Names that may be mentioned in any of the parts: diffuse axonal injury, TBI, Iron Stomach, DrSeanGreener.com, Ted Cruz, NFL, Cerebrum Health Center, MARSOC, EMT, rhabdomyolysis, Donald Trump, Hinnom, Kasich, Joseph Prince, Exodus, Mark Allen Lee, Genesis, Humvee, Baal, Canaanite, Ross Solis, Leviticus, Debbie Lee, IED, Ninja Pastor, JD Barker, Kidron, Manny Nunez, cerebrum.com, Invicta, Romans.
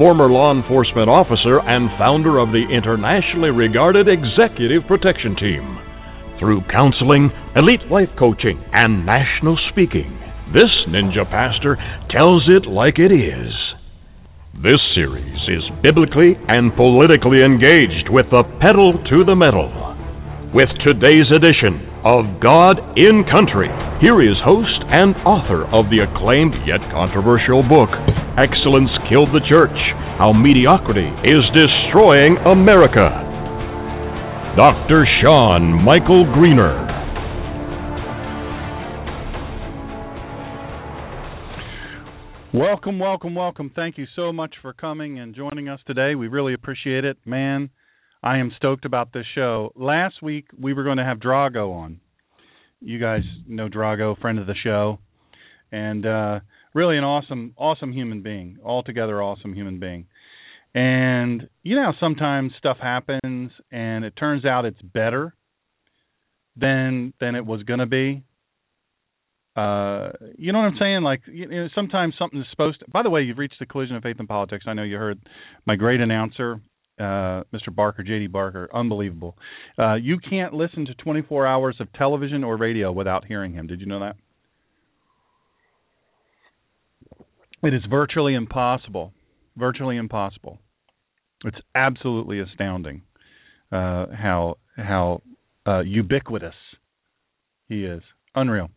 former law enforcement officer, and founder of the internationally regarded Executive Protection Team. Through counseling, elite life coaching, and national speaking, this Ninja Pastor tells it like it is. This series is biblically and politically engaged with the pedal to the metal. With today's edition of God in Country, here is host and author of the acclaimed yet controversial book, Excellence Killed the Church, How Mediocrity is Destroying America, Dr. Sean Michael Greener. Welcome, welcome, welcome. Thank you so much for coming and joining us today. We really appreciate it. Man, I am stoked about this show. Last week, we were going to have Drago on. You guys know Drago, friend of the show. And really an awesome, awesome human being. Altogether awesome human being. And, you know, sometimes stuff happens and it turns out it's better than it was going to be. You know what I'm saying? Like, you know, sometimes something is supposed to... By the way, you've reached the collision of faith and politics. I know you heard my great announcer, Mr. Barker, JD Barker. Unbelievable. You can't listen to 24 hours of television or radio without hearing him. Did you know that? It is virtually impossible. Virtually impossible. It's absolutely astounding how ubiquitous he is. Unreal.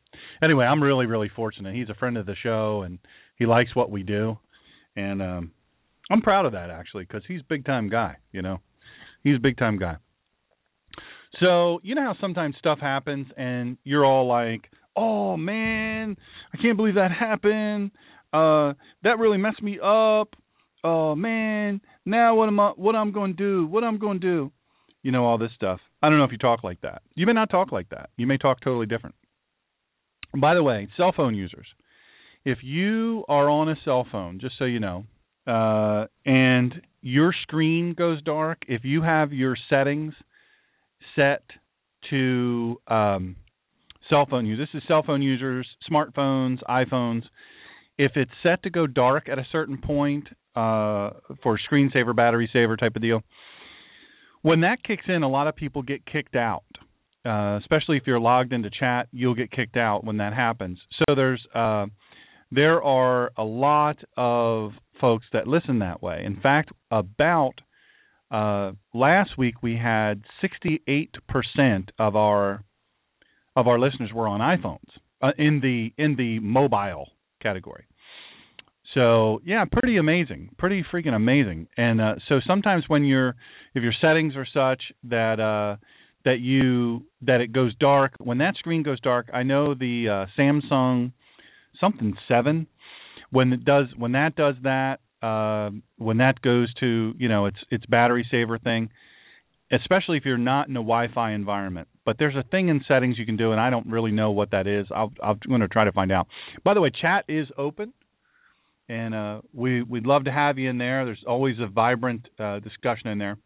Anyway, I'm really, really fortunate. He's a friend of the show, and he likes what we do. And I'm proud of that, actually, because he's a big-time guy, you know. He's a big-time guy. So you know how sometimes stuff happens, and you're all like, oh, man, I can't believe that happened. That really messed me up. Oh, man, now what I'm going to do? You know, all this stuff. I don't know if you talk like that. You may not talk like that. You may talk totally different. By the way, cell phone users, if you are on a cell phone, just so you know, and your screen goes dark, if you have your settings set to cell phone users, this is cell phone users, smartphones, iPhones, if it's set to go dark at a certain point, for screensaver, battery saver type of deal. When that kicks in, a lot of people get kicked out, especially if you're logged into chat. You'll get kicked out when that happens. So there are a lot of folks that listen that way. In fact, about last week we had 68% of our listeners were on iPhones in the mobile category. So, yeah, pretty amazing, pretty freaking amazing. And so sometimes when if your settings are such that it goes dark, when that screen goes dark, I know the Samsung something 7 when that goes to, you know, its battery saver thing, especially if you're not in a Wi-Fi environment. But there's a thing in settings you can do, and I don't really know what that is. I'm going to try to find out. By the way, chat is open. And we'd love to have you in there. There's always a vibrant discussion in there.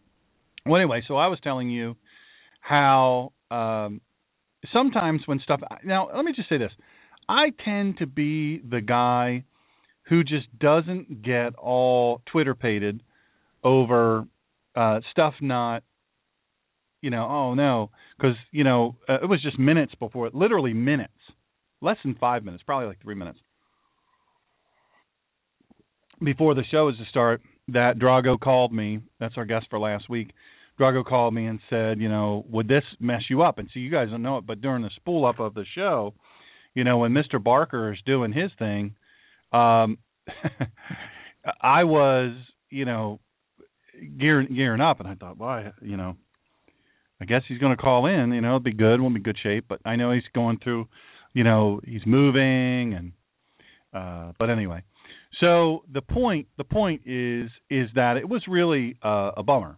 Well, anyway, so I was telling you how sometimes when stuff... Now, let me just say this. I tend to be the guy who just doesn't get all Twitter-pated over stuff not, you know, oh, no. Because, you know, it was just minutes before it. Literally minutes. Less than 5 minutes. Probably like 3 minutes. Before the show was to start, that Drago called me. That's our guest for last week. Drago called me and said, you know, would this mess you up? And so you guys don't know it, but during the spool-up of the show, you know, when Mr. Barker is doing his thing, I was, you know, gearing up. And I thought, well, you know, I guess he's going to call in. You know, it'll be good. We'll be in good shape. But I know he's going through, you know, he's moving. And but anyway. So the point is that it was really a bummer.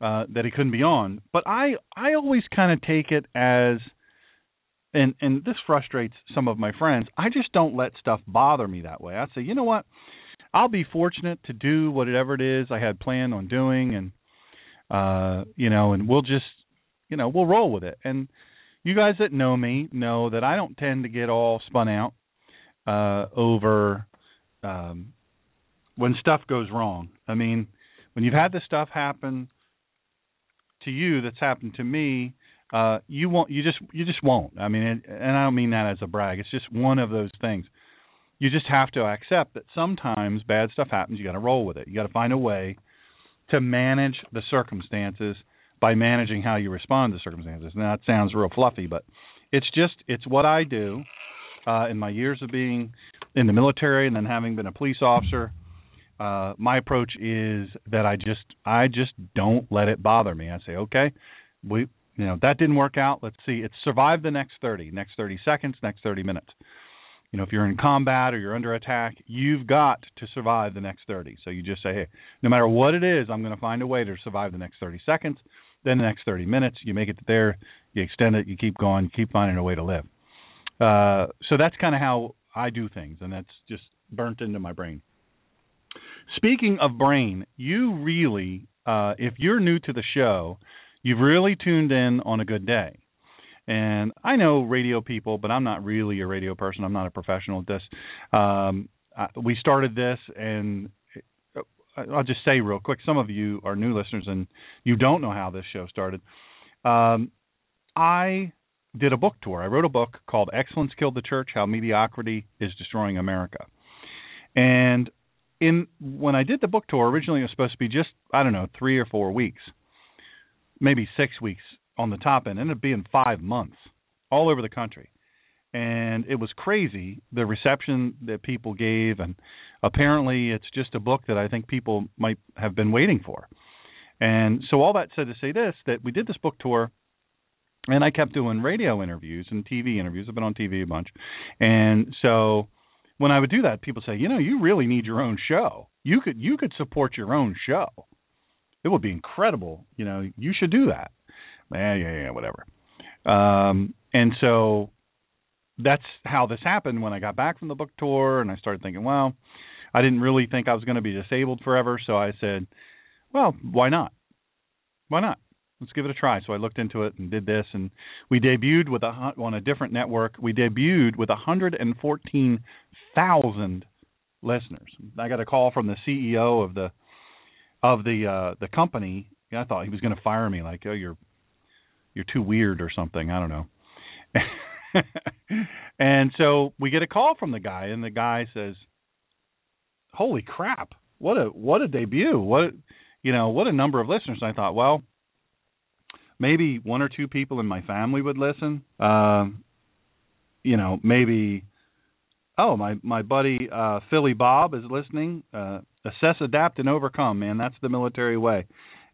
that he couldn't be on. But I always kind of take it as, and this frustrates some of my friends, I just don't let stuff bother me that way. I say, you know what, I'll be fortunate to do whatever it is I had planned on doing, and and we'll just, we'll roll with it. And you guys that know me know that I don't tend to get all spun out over when stuff goes wrong. I mean, when you've had this stuff happen to you that's happened to me, you just won't. I mean, and I don't mean that as a brag. It's just one of those things. You just have to accept that sometimes bad stuff happens. You got to roll with it. You got to find a way to manage the circumstances by managing how you respond to circumstances. Now, that sounds real fluffy, but it's what I do. In my years of being in the military and then having been a police officer, my approach is that I just don't let it bother me. I say, okay, that didn't work out. Let's see. It survived the next 30 seconds, next 30 minutes. If you're in combat or you're under attack, you've got to survive the next 30. So you just say, hey, no matter what it is, I'm going to find a way to survive the next 30 seconds, then the next 30 minutes. You make it there, you extend it, you keep going, you keep finding a way to live. So that's kind of how I do things, and that's just burnt into my brain. Speaking of brain, you really, if you're new to the show, you've really tuned in on a good day. And I know radio people, but I'm not really a radio person. I'm not a professional at this. We started this, and I'll just say real quick, some of you are new listeners and you don't know how this show started. I did a book tour. I wrote a book called Excellence Killed the Church, How Mediocrity is Destroying America. And when I did the book tour, originally it was supposed to be just, 3 or 4 weeks, maybe 6 weeks on the top end. It ended up being 5 months all over the country. And it was crazy, the reception that people gave. And apparently it's just a book that I think people might have been waiting for. And so all that said to say this, that we did this book tour, and I kept doing radio interviews and TV interviews. I've been on TV a bunch. And so when I would do that, people say, you really need your own show. You could support your own show. It would be incredible. You should do that. Yeah, whatever. And so that's how this happened. When I got back from the book tour and I started thinking, well, I didn't really think I was going to be disabled forever. So I said, well, why not? Let's give it a try. So I looked into it and did this. And we debuted on a different network. We debuted with 114,000 listeners. I got a call from the CEO of the company. I thought he was going to fire me, like, oh, you're too weird or something. I don't know. And so we get a call from the guy, and the guy says, "Holy crap! What a debut! What a number of listeners!" And I thought, well, maybe 1 or 2 people in my family would listen. Maybe my buddy Philly Bob is listening. Assess, adapt, and overcome, man. That's the military way.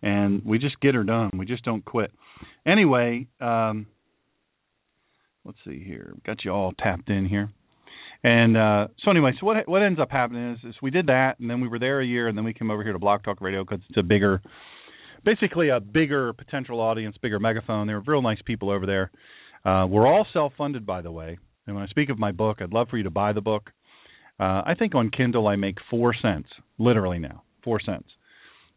And we just get her done. We just don't quit. Anyway, let's see here. Got you all tapped in here. And so what ends up happening is we did that, and then we were there a year, and then we came over here to Blog Talk Radio because it's basically a bigger potential audience, bigger megaphone. They were real nice people over there. We're all self-funded, by the way. And when I speak of my book, I'd love for you to buy the book. I think on Kindle I make 4 cents, literally now, 4 cents.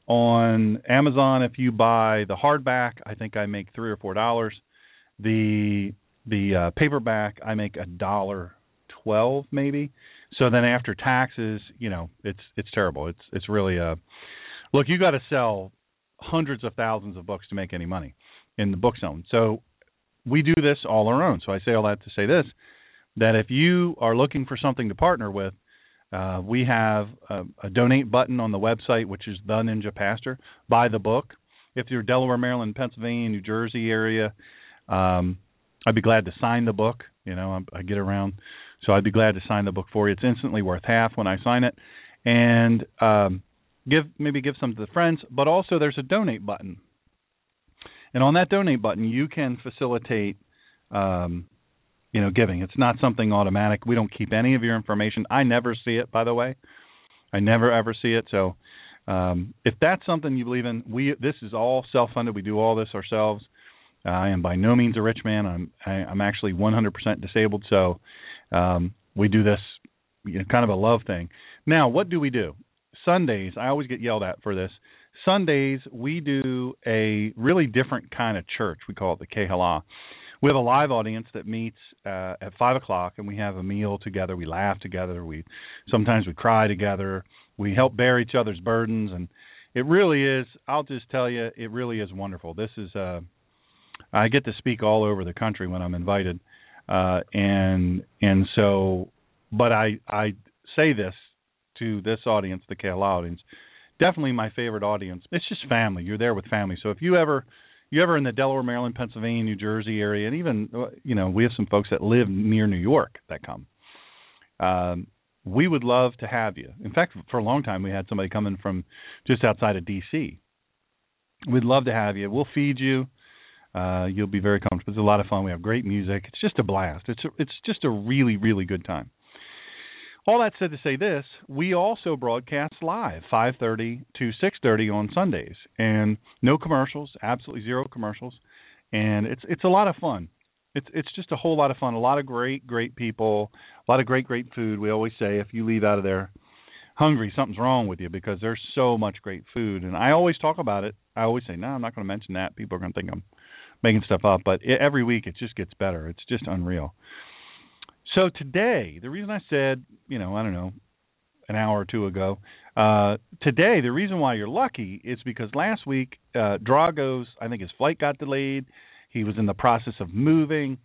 On Amazon, if you buy the hardback, I think I make $3 or $4. The paperback, I make $1.12 maybe. So then after taxes, it's terrible. It's really look. You got to sell hundreds of thousands of books to make any money in the book zone. So we do this all our own. So I say all that to say this, that if you are looking for something to partner with, we have a donate button on the website, which is The Ninja Pastor. Buy the book. If you're Delaware, Maryland, Pennsylvania, New Jersey area, I'd be glad to sign the book. I get around, so I'd be glad to sign the book for you. It's instantly worth half when I sign it. And give some to the friends, but also there's a donate button. And on that donate button, you can facilitate giving. It's not something automatic. We don't keep any of your information. I never see it, by the way. I never, ever see it. So If that's something you believe in, this is all self-funded. We do all this ourselves. I am by no means a rich man. I'm actually 100% disabled, so we do this kind of a love thing. Now, what do we do? Sundays, I always get yelled at for this. Sundays, we do a really different kind of church. We call it the Kehala. We have a live audience that meets at 5 o'clock, and we have a meal together. We laugh together. Sometimes we cry together. We help bear each other's burdens, and it really is, I'll just tell you, it really is wonderful. This is, I get to speak all over the country when I'm invited, and so, but I say this to this audience, the KL audience, definitely my favorite audience. It's just family. You're there with family. So if you ever in the Delaware, Maryland, Pennsylvania, New Jersey area, and even, we have some folks that live near New York that come. We would love to have you. In fact, for a long time, we had somebody coming from just outside of D.C. We'd love to have you. We'll feed you. You'll be very comfortable. It's a lot of fun. We have great music. It's just a blast. It's just a really, really good time. All that said to say this, we also broadcast live 5:30 to 6:30 on Sundays, and no commercials, absolutely zero commercials, and it's a lot of fun. It's just a whole lot of fun, a lot of great people, a lot of great food. We always say if you leave out of there hungry, something's wrong with you because there's so much great food. And I always talk about it. I always say, no, I'm not going to mention that. People are going to think I'm making stuff up. But every week it just gets better. It's just unreal. So today, the reason I said, an hour or two ago, today the reason why you're lucky is because last week Drago's, I think his flight got delayed. He was in the process of moving.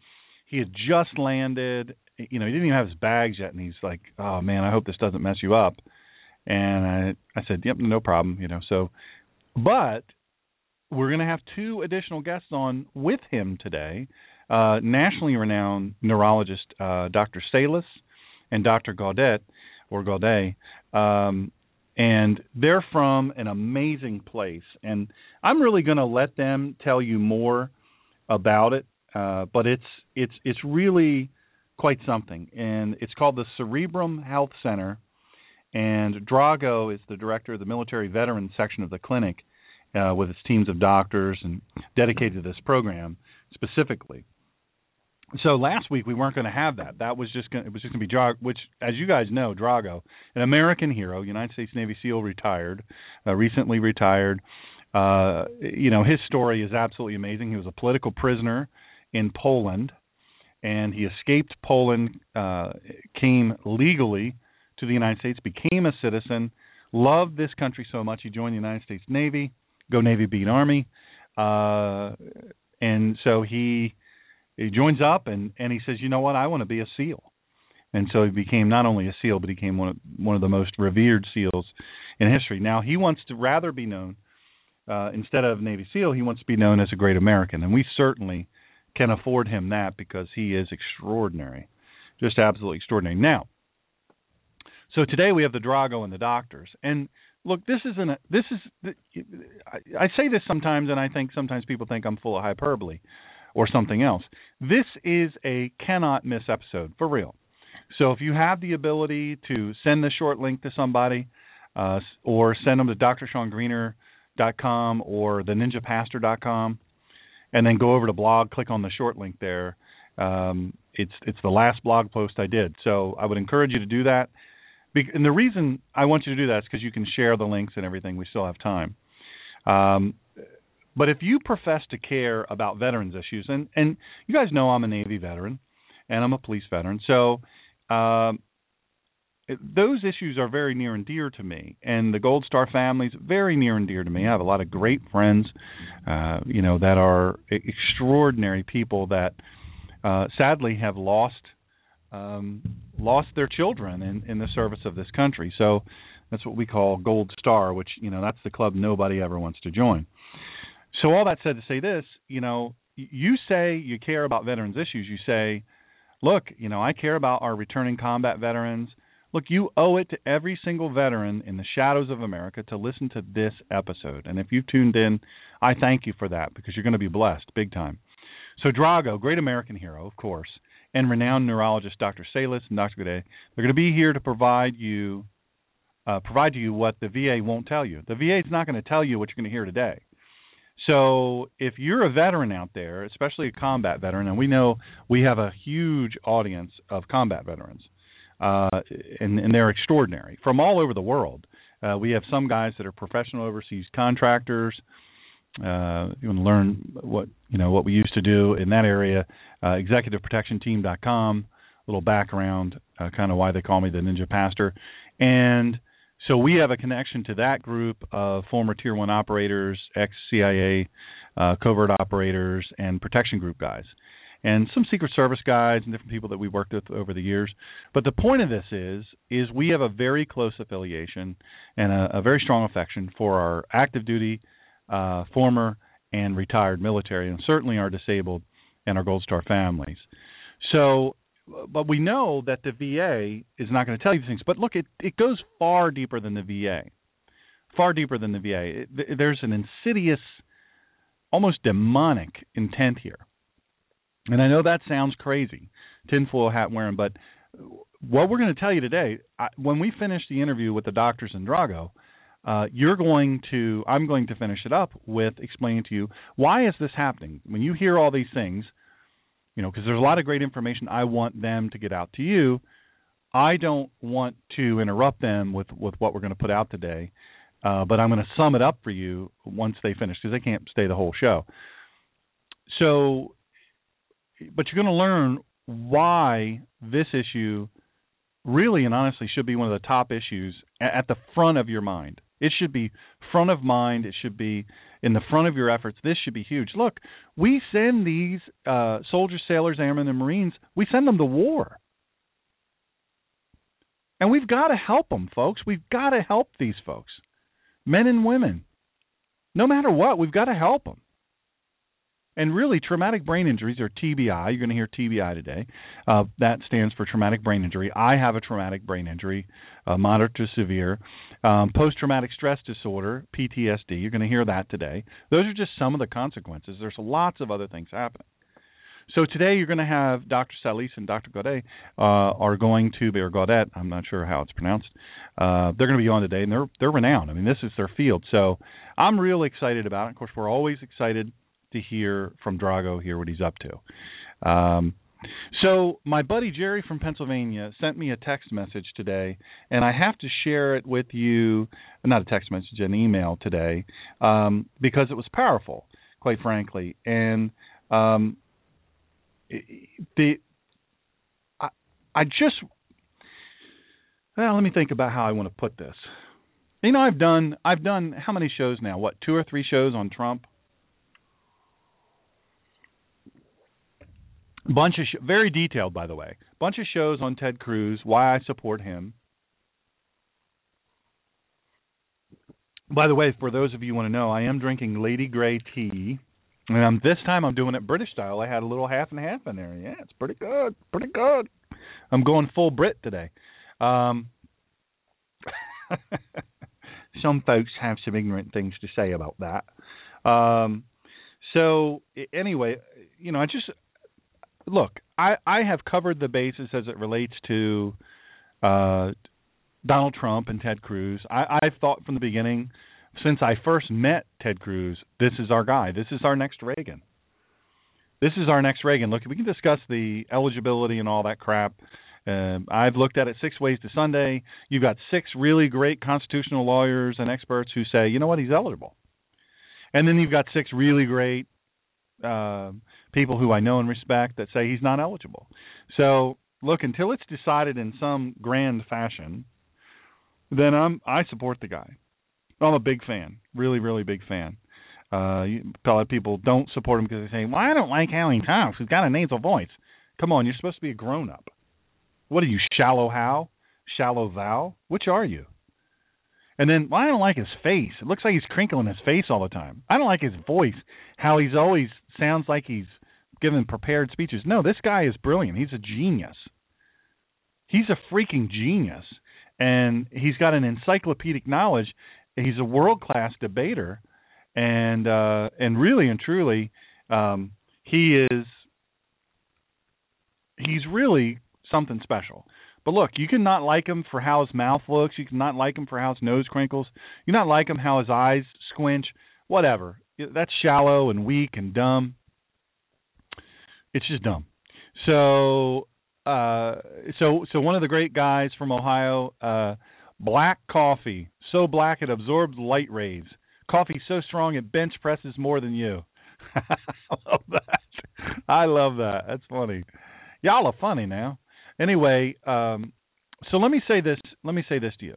He had just landed. He didn't even have his bags yet, and he's like, oh, man, I hope this doesn't mess you up. And I said, yep, no problem, So, but we're going to have two additional guests on with him today, nationally renowned neurologist Dr. Solis and Dr. Gaudet, and they're from an amazing place. And I'm really going to let them tell you more about it, but it's really quite something, and it's called the Cerebrum Health Center, and Drago is the director of the military veteran section of the clinic with its teams of doctors and dedicated to this program specifically. So last week we weren't going to have that. It was just going to be Drago, which, as you guys know, Drago, an American hero, United States Navy SEAL, recently retired. His story is absolutely amazing. He was a political prisoner in Poland, and he escaped Poland, came legally to the United States, became a citizen, loved this country so much he joined the United States Navy, go Navy, beat Army, and so he joins up and he says, you know what, I want to be a SEAL. And so he became not only a SEAL, but he became one of the most revered SEALs in history. Now he wants to rather be known, instead of Navy SEAL, he wants to be known as a great American, and we certainly can afford him that because he is extraordinary, just absolutely extraordinary. Now, so today we have the Drago and the doctors, and look, I say this sometimes, and I think sometimes people think I'm full of hyperbole or something else. This is a cannot miss episode for real. So if you have the ability to send the short link to somebody, or send them to DrSeanGreener.com or TheNinjaPastor.com, and then go over to blog, click on the short link there. It's the last blog post I did, so I would encourage you to do that. And the reason I want you to do that is because you can share the links and everything. We still have time. But if you profess to care about veterans issues, and you guys know I'm a Navy veteran and I'm a police veteran, so those issues are very near and dear to me, and the Gold Star family is very near and dear to me. I have a lot of great friends, that are extraordinary people that sadly have lost their children in the service of this country. So that's what we call Gold Star, which, that's the club nobody ever wants to join. So all that said to say this, you say you care about veterans issues. You say, look, I care about our returning combat veterans. Look, you owe it to every single veteran in the shadows of America to listen to this episode. And if you've tuned in, I thank you for that because you're going to be blessed big time. So Drago, great American hero, of course, and renowned neurologist Dr. Solis and Dr. Gaudet, they're going to be here to provide you provide you what the VA won't tell you. The VA is not going to tell you what you're going to hear today. So if you're a veteran out there, especially a combat veteran, and we know we have a huge audience of combat veterans, and they're extraordinary from all over the world. We have some guys that are professional overseas contractors. You can learn what we used to do in that area. ExecutiveProtectionTeam.com. Little background, kind of why they call me the Ninja Pastor. And so we have a connection to that group of former Tier 1 operators, ex-CIA covert operators, and protection group guys, and some Secret Service guys and different people that we worked with over the years. But the point of this is we have a very close affiliation and a very strong affection for our active duty, former and retired military, and certainly our disabled and our Gold Star families. So, but we know that the VA is not going to tell you these things. But look, it goes far deeper than the VA, far deeper than the VA. There's an insidious, almost demonic intent here. And I know that sounds crazy, tinfoil hat wearing, but what we're going to tell you today, when we finish the interview with the doctors in Drago, I'm going to finish it up with explaining to you, why is this happening? When you hear all these things, because there's a lot of great information I want them to get out to you, I don't want to interrupt them with what we're going to put out today, but I'm going to sum it up for you once they finish, because they can't stay the whole show. So, but you're going to learn why this issue really and honestly should be one of the top issues at the front of your mind. It should be front of mind. It should be in the front of your efforts. This should be huge. Look, we send these soldiers, sailors, airmen, and Marines, we send them to war. And we've got to help them, folks. We've got to help these folks, men and women. No matter what, we've got to help them. And really, traumatic brain injuries, or TBI, you're going to hear TBI today. That stands for traumatic brain injury. I have a traumatic brain injury, moderate to severe. Post traumatic stress disorder, PTSD, you're going to hear that today. Those are just some of the consequences. There's lots of other things happening. So today you're going to have Dr. Solis and Dr. Gaudet Gaudet, I'm not sure how it's pronounced. They're going to be on today, and they're renowned. I mean, this is their field. So I'm really excited about it. Of course, we're always excited to hear from Drago, hear what he's up to. So my buddy Jerry from Pennsylvania sent me a text message today, and I have to share it with you, not a text message, an email today, because it was powerful, quite frankly. And let me think about how I want to put this. I've done how many shows now? What, 2 or 3 shows on Trump? Bunch of very detailed, by the way. Bunch of shows on Ted Cruz, why I support him. By the way, for those of you who want to know, I am drinking Lady Grey tea, and this time I'm doing it British style. I had a little half and half in there. Yeah, it's pretty good, pretty good. I'm going full Brit today. Some folks have some ignorant things to say about that. So anyway, look, I have covered the bases as it relates to Donald Trump and Ted Cruz. I've thought from the beginning, since I first met Ted Cruz, this is our guy. This is our next Reagan. This is our next Reagan. Look, we can discuss the eligibility and all that crap. I've looked at it 6 ways to Sunday. You've got 6 really great constitutional lawyers and experts who say, you know what, he's eligible. And then you've got 6 really great people who I know and respect that say he's not eligible. So, look, until it's decided in some grand fashion, then I support the guy. I'm a big fan, really, really big fan. A lot of people don't support him because they say, well, I don't like how he talks. He's got a nasal voice. Come on, you're supposed to be a grown-up. What are you, shallow how? Shallow thou? Which are you? And then, well, I don't like his face. It looks like he's crinkling his face all the time. I don't like his voice, how he's always sounds like he's giving prepared speeches. No, this guy is brilliant. He's a genius. He's a freaking genius. And he's got an encyclopedic knowledge. He's a world-class debater. And really and truly, he's really something special. But look, you can not like him for how his mouth looks. You can not like him for how his nose crinkles. You not like him how his eyes squinch, whatever. That's shallow and weak and dumb. It's just dumb. So one of the great guys from Ohio, black coffee, so black it absorbs light rays. Coffee so strong it bench presses more than you. I love that. That's funny. Y'all are funny now. Anyway, so let me say this. Let me say this to you.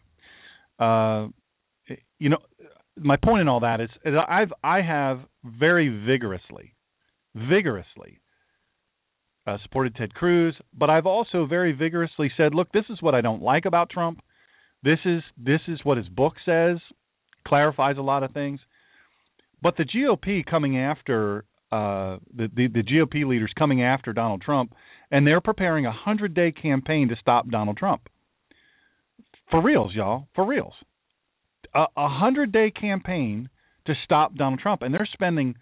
You know, my point in all that is I have very vigorously. Supported Ted Cruz, but I've also very vigorously said, look, this is what I don't like about Trump. This is what his book says, clarifies a lot of things. But the GOP coming after the GOP leaders coming after Donald Trump, and they're preparing a 100-day campaign to stop Donald Trump. For reals, y'all, for reals. A 100-day campaign to stop Donald Trump, and they're spending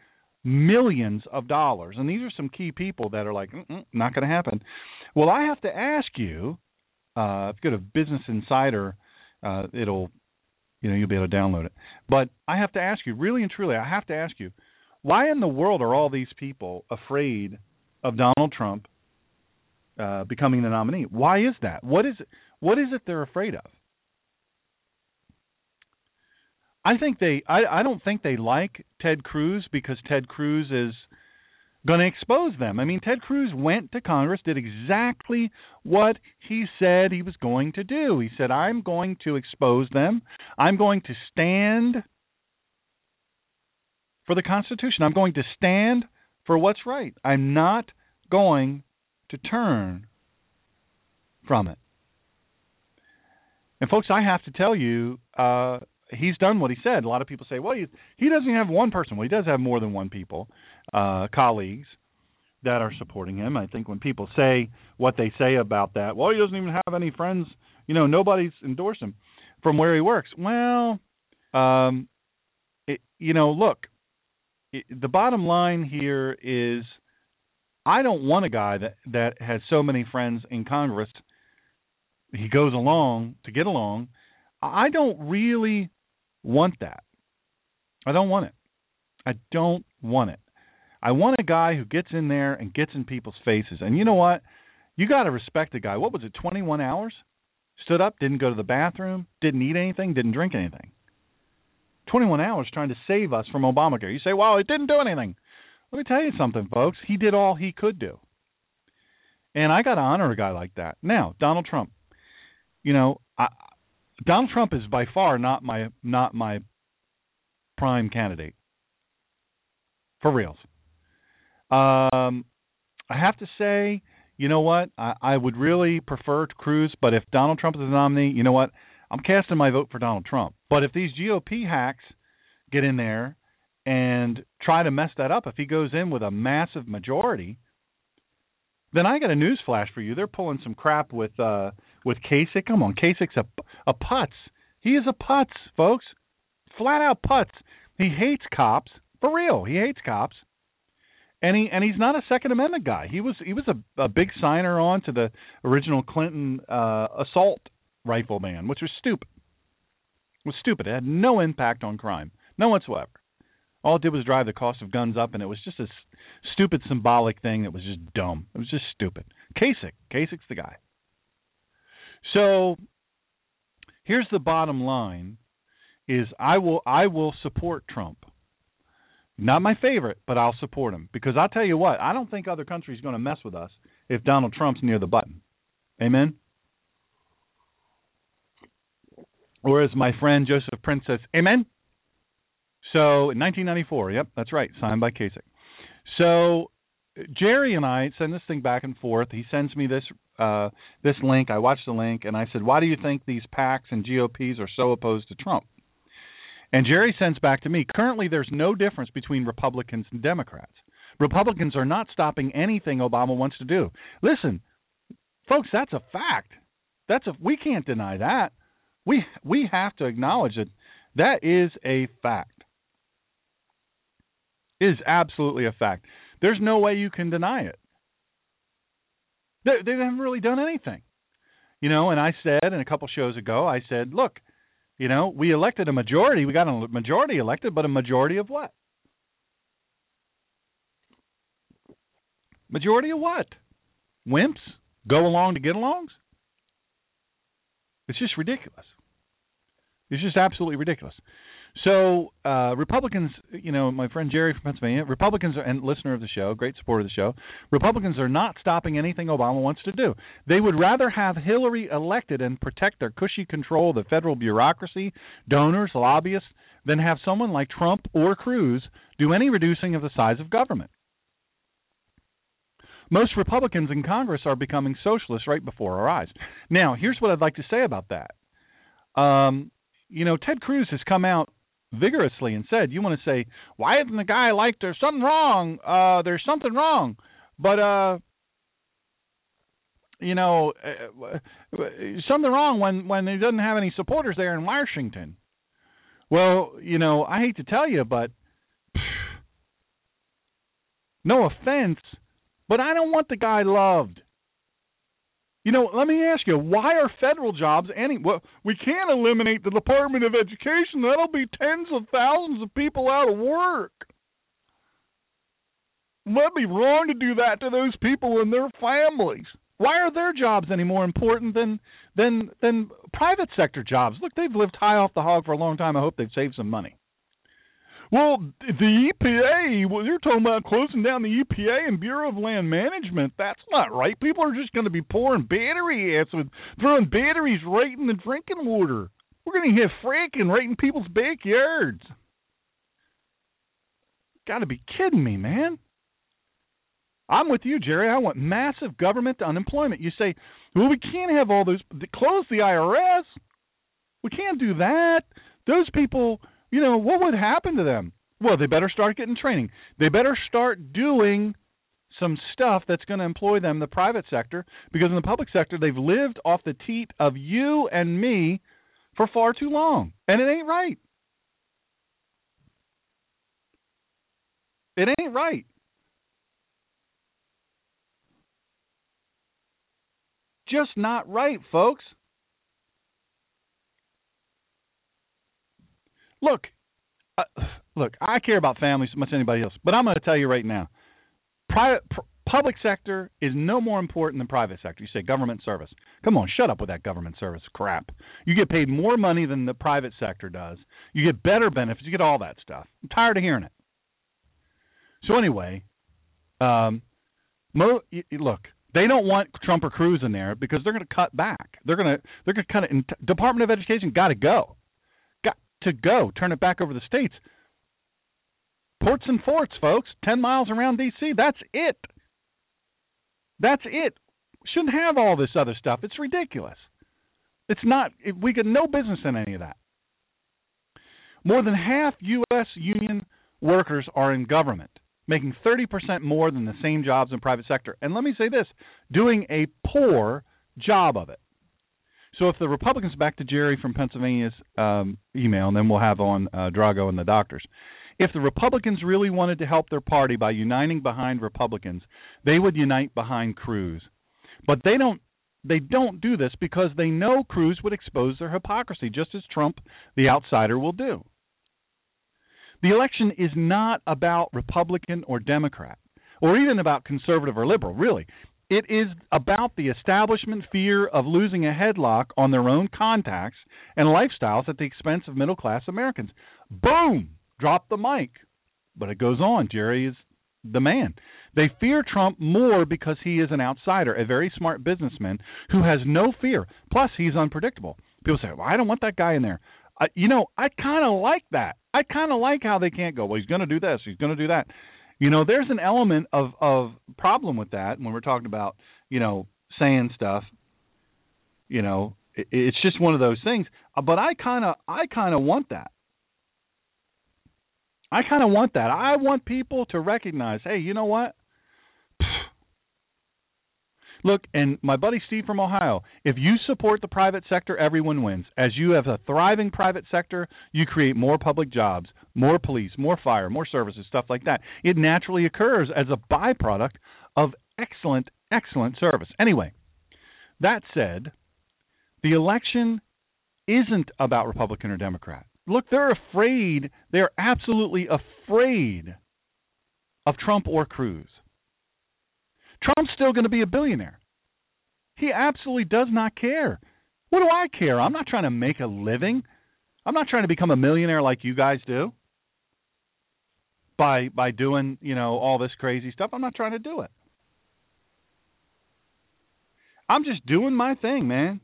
millions of dollars. And these are some key people that are like, not going to happen. Well, I have to ask you, if you go to Business Insider, you'll be able to download it. But I have to ask you, really and truly, I have to ask you, why in the world are all these people afraid of Donald Trump becoming the nominee? Why is that? What is it they're afraid of? I don't think they like Ted Cruz because Ted Cruz is going to expose them. I mean, Ted Cruz went to Congress, did exactly what he said he was going to do. He said, I'm going to expose them. I'm going to stand for the Constitution. I'm going to stand for what's right. I'm not going to turn from it. And, folks, I have to tell you, he's done what he said. A lot of people say, well, he doesn't have one person. Well, he does have more than one people, colleagues that are supporting him. I think when people say what they say about that, well, he doesn't even have any friends. You know, nobody's endorsed him from where he works. Well, the bottom line here is I don't want a guy that has so many friends in Congress. He goes along to get along. I don't really want that. I don't want it. I want a guy who gets in there and gets in people's faces. And you know what? You got to respect the guy. What was it, 21 hours? Stood up, didn't go to the bathroom, didn't eat anything, didn't drink anything. 21 hours trying to save us from Obamacare. You say, well, it didn't do anything. Let me tell you something, folks. He did all he could do. And I got to honor a guy like that. Now, Donald Trump, Donald Trump is by far not my prime candidate. For reals. I have to say, you know what? I would really prefer Cruz, but if Donald Trump is the nominee, you know what? I'm casting my vote for Donald Trump. But if these GOP hacks get in there and try to mess that up, if he goes in with a massive majority, then I got a news flash for you. They're pulling some crap with Kasich. Come on, Kasich's a putz. He is a putz, folks. Flat out putz. He hates cops. For real, he hates cops. And he's not a Second Amendment guy. He was a big signer on to the original Clinton assault rifle ban, which was stupid. It was stupid. It had no impact on crime. None whatsoever. All it did was drive the cost of guns up, and it was just a stupid symbolic thing that was just dumb. It was just stupid. Kasich's the guy. So here's the bottom line is I will support Trump. Not my favorite, but I'll support him. Because I'll tell you what, I don't think other countries are going to mess with us if Donald Trump's near the button. Amen? Or as my friend Joseph Prince says, amen? So in 1994, yep, that's right, signed by Kasich. So Jerry and I send this thing back and forth. He sends me this link. I watch the link, and I said, why do you think these PACs and GOPs are so opposed to Trump? And Jerry sends back to me, currently there's no difference between Republicans and Democrats. Republicans are not stopping anything Obama wants to do. Listen, folks, that's a fact. We can't deny that. We have to acknowledge that that is a fact. Is absolutely a fact. There's no way you can deny it. They haven't really done anything. You know, and I said, and a couple shows ago, I said, look, you know, we elected a majority. We got a majority elected, but a majority of what? Majority of what? Wimps? Go along to get alongs? It's just ridiculous. It's just absolutely ridiculous. So Republicans, you know, my friend Jerry from Pennsylvania, Republicans, and listener of the show, great supporter of the show, Republicans are not stopping anything Obama wants to do. They would rather have Hillary elected and protect their cushy control of the federal bureaucracy, donors, lobbyists, than have someone like Trump or Cruz do any reducing of the size of government. Most Republicans in Congress are becoming socialists right before our eyes. Now, here's what I'd like to say about that. You know, Ted Cruz has come out vigorously and said, you want to say, why isn't the guy like, there's something wrong, but, you know, something wrong when he doesn't have any supporters there in Washington. Well, you know, I hate to tell you, but no offense, but I don't want the guy loved. You know, let me ask you, why are federal jobs any? Well, we can't eliminate the Department of Education. That'll be tens of thousands of people out of work. That'd be wrong to do that to those people and their families. Why are their jobs any more important than private sector jobs? Look, they've lived high off the hog for a long time. I hope they've saved some money. Well, the EPA, well, you're talking about closing down the EPA and Bureau of Land Management. That's not right. People are just going to be pouring battery acid, throwing batteries right in the drinking water. We're going to have fracking right in people's backyards. Got to be kidding me, man. I'm with you, Jerry. I want massive government unemployment. You say, well, we can't have all those. Close the IRS. We can't do that. Those people... You know, what would happen to them? Well, they better start getting training. They better start doing some stuff that's going to employ them in the private sector, because in the public sector, they've lived off the teat of you and me for far too long, and it ain't right. It ain't right. Just not right, folks. Look, I care about families as much as anybody else, but I'm going to tell you right now, public sector is no more important than private sector. You say government service. Come on, shut up with that government service crap. You get paid more money than the private sector does. You get better benefits. You get all that stuff. I'm tired of hearing it. So anyway, look, they don't want Trump or Cruz in there because they're going to cut back. They're going to cut it. In Department of Education got to go. Turn it back over to the states. Ports and forts, folks, 10 miles around D.C., that's it. That's it. Shouldn't have all this other stuff. It's ridiculous. It's not, we got no business in any of that. More than half U.S. union workers are in government, making 30% more than the same jobs in private sector. And let me say this, doing a poor job of it. So if the Republicans, back to Jerry from Pennsylvania's email, and then we'll have on Drago and the doctors. If the Republicans really wanted to help their party by uniting behind Republicans, they would unite behind Cruz. But they don't do this because they know Cruz would expose their hypocrisy, just as Trump, the outsider, will do. The election is not about Republican or Democrat, or even about conservative or liberal, really. It is about the establishment fear of losing a headlock on their own contacts and lifestyles at the expense of middle-class Americans. Boom! Drop the mic. But it goes on. Jerry is the man. They fear Trump more because he is an outsider, a very smart businessman who has no fear. Plus, he's unpredictable. People say, well, I don't want that guy in there. You know, I kind of like that. I kind of like how they can't go, well, he's going to do this, he's going to do that. You know, there's an element of problem with that when we're talking about, you know, saying stuff. You know, it's just one of those things. But I kind of want that. I kind of want that. I want people to recognize, hey, you know what? Look, and my buddy Steve from Ohio, if you support the private sector, everyone wins. As you have a thriving private sector, you create more public jobs, more police, more fire, more services, stuff like that. It naturally occurs as a byproduct of excellent service. Anyway, that said, The election isn't about Republican or Democrat. Look, they're afraid. They're absolutely afraid of Trump or Cruz. Trump's still going to be a billionaire. He absolutely does not care. What do I care? I'm not trying to make a living. I'm not trying to become a millionaire like you guys do by doing, you know, all this crazy stuff. I'm not trying to do it. I'm just doing my thing, man.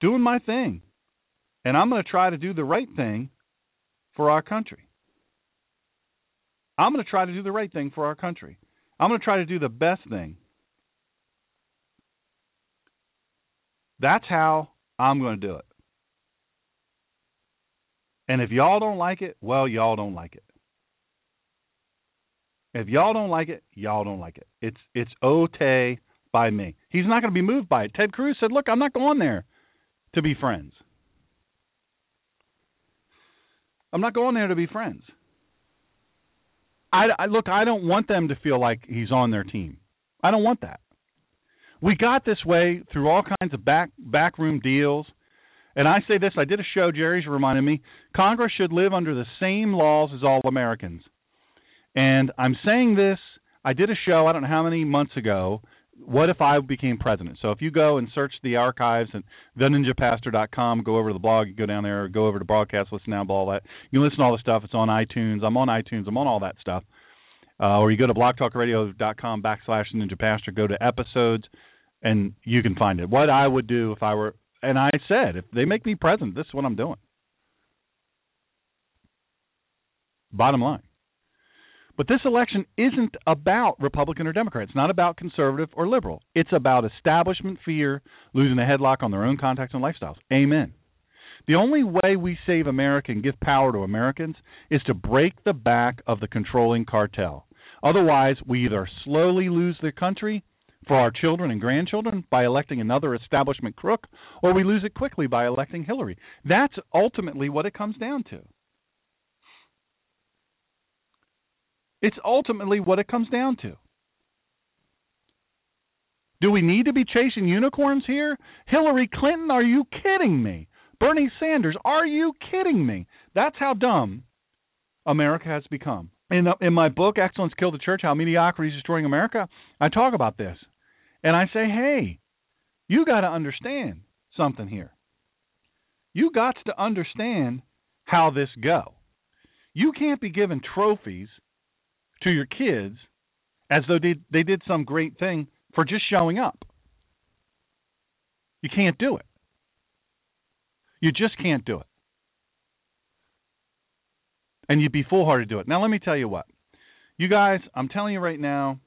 Doing my thing. And I'm going to try to do the right thing for our country. I'm going to try to do the right thing for our country. I'm going to try to do the best thing. That's how I'm going to do it. And if y'all don't like it, well, y'all don't like it. If y'all don't like it, y'all don't like it. It's okay by me. He's not going to be moved by it. Ted Cruz said, look, I'm not going there to be friends. I'm not going there to be friends. Look, I don't want them to feel like he's on their team. I don't want that. We got this way through all kinds of backroom deals. And I say this, I did a show, Jerry's reminding me, Congress should live under the same laws as all Americans. And I'm saying this, I did a show, I don't know how many months ago, what if I became president? So if you go and search the archives at TheNinjaPastor.com, go over to the blog, you go down there, go over to broadcast, listen down, all that. You can listen to all the stuff. It's on iTunes. I'm on iTunes. I'm on all that stuff. Or you go to BlogTalkRadio.com/TheNinjaPastor, go to episodes, and you can find it. What I would do if I were, and I said, if they make me president, this is what I'm doing. Bottom line. But this election isn't about Republican or Democrat. It's not about conservative or liberal. It's about establishment fear, losing a headlock on their own contacts and lifestyles. Amen. The only way we save America and give power to Americans is to break the back of the controlling cartel. Otherwise, we either slowly lose the country for our children and grandchildren by electing another establishment crook, or we lose it quickly by electing Hillary. That's ultimately what it comes down to. It's ultimately what it comes down to. Do we need to be chasing unicorns here? Hillary Clinton, are you kidding me? Bernie Sanders, are you kidding me? That's how dumb America has become. In my book, Excellence Killed the Church, How Mediocrity is Destroying America, I talk about this. And I say, hey, you got to understand something here. You got to understand how this go. You can't be giving trophies to your kids as though they did some great thing for just showing up. You can't do it. You just can't do it. And you'd be foolhardy to do it. Now, let me tell you what. You guys, I'm telling you right now,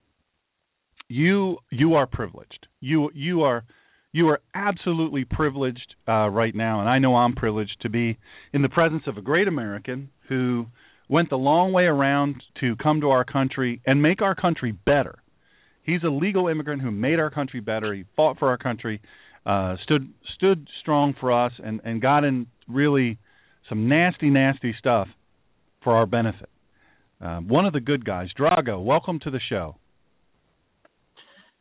you are privileged. You are absolutely privileged right now, and I know I'm privileged to be in the presence of a great American who went the long way around to come to our country and make our country better. He's a legal immigrant who made our country better. He fought for our country, stood strong for us, and got in really some nasty, nasty stuff for our benefit. One of the good guys, Drago, welcome to the show.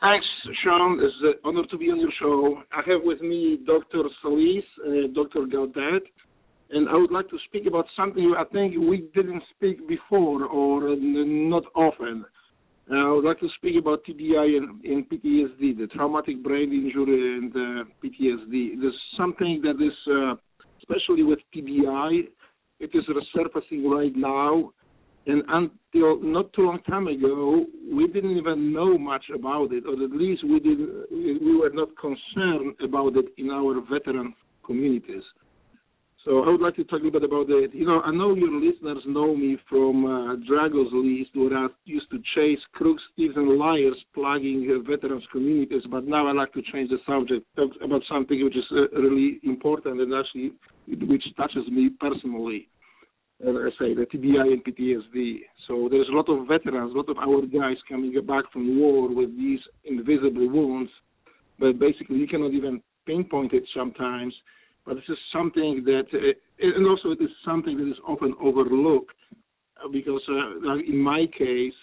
Thanks, Sean. It's an honor to be on your show. I have with me Dr. Solis, Dr. Gaudet. And I would like to speak about something I think we didn't speak before or not often. I would like to speak about TBI and PTSD, the traumatic brain injury and PTSD. There's something that is, especially with TBI, it is resurfacing right now. And until not too long time ago, we didn't even know much about it, or at least we were not concerned about it in our veteran communities. So I would like to talk a little bit about that. You know, I know your listeners know me from Drago's List, where I used to chase crooks, thieves, and liars, plugging veterans' communities. But now I like to change the subject, talk about something which is really important and actually which touches me personally. As I say, the TBI and PTSD. So there's a lot of veterans, a lot of our guys coming back from war with these invisible wounds. But basically, you cannot even pinpoint it sometimes. But this is something that, and also it is something that is often overlooked because in my case,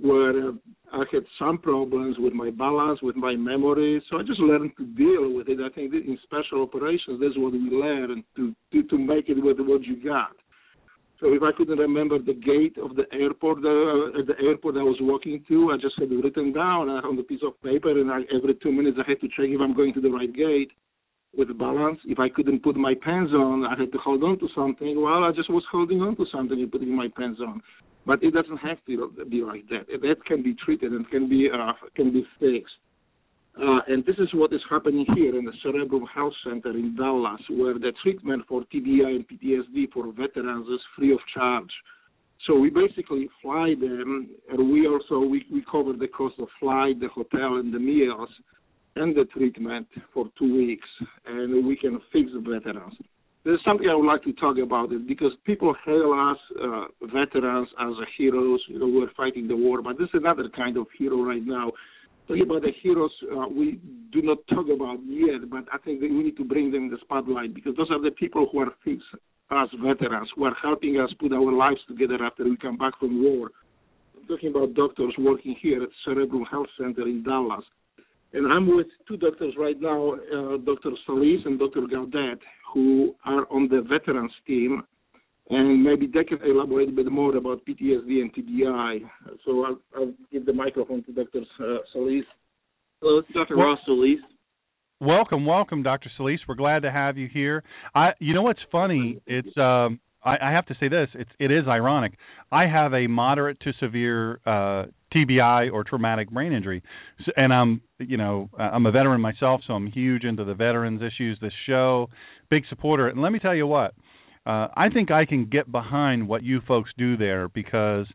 where I had some problems with my balance, with my memory. So I just learned to deal with it. I think in special operations, that's what we learn, to make it with what you got. So if I couldn't remember the gate of the airport, at the airport I was walking to, I just had it written down on a piece of paper, and every 2 minutes I had to check if I'm going to the right gate with balance. If I couldn't put my pants on, I had to hold on to something. Well, I just was holding on to something and putting my pants on. But it doesn't have to be like that. That can be treated and can be fixed. And this is what is happening here in the Cerebrum Health Center in Dallas, where the treatment for TBI and PTSD for veterans is free of charge. So we basically fly them, and we cover the cost of flight, the hotel, and the meals, and the treatment for 2 weeks, and we can fix the veterans. There's something I would like to talk about it, because people hail us veterans as heroes. You know, we're fighting the war, but this is another kind of hero right now. Talking about the heroes we do not talk about yet, but I think that we need to bring them in the spotlight, because those are the people who are fixing us veterans, who are helping us put our lives together after we come back from war. I'm talking about doctors working here at Cerebrum Health Center in Dallas. And I'm with two doctors right now, Dr. Solis and Dr. Gaudet, who are on the veterans team, and maybe they can elaborate a bit more about PTSD and TBI. So I'll give the microphone to Dr. Solis. Hello, it's Dr. Ross Solis. Welcome, Dr. Solis. We're glad to have you here. You know what's funny? It's I have to say this. It is ironic. I have a moderate to severe TBI or traumatic brain injury, and I'm a veteran myself, so I'm huge into the veterans issues. This show, big supporter, and let me tell you what, I think I can get behind what you folks do there, because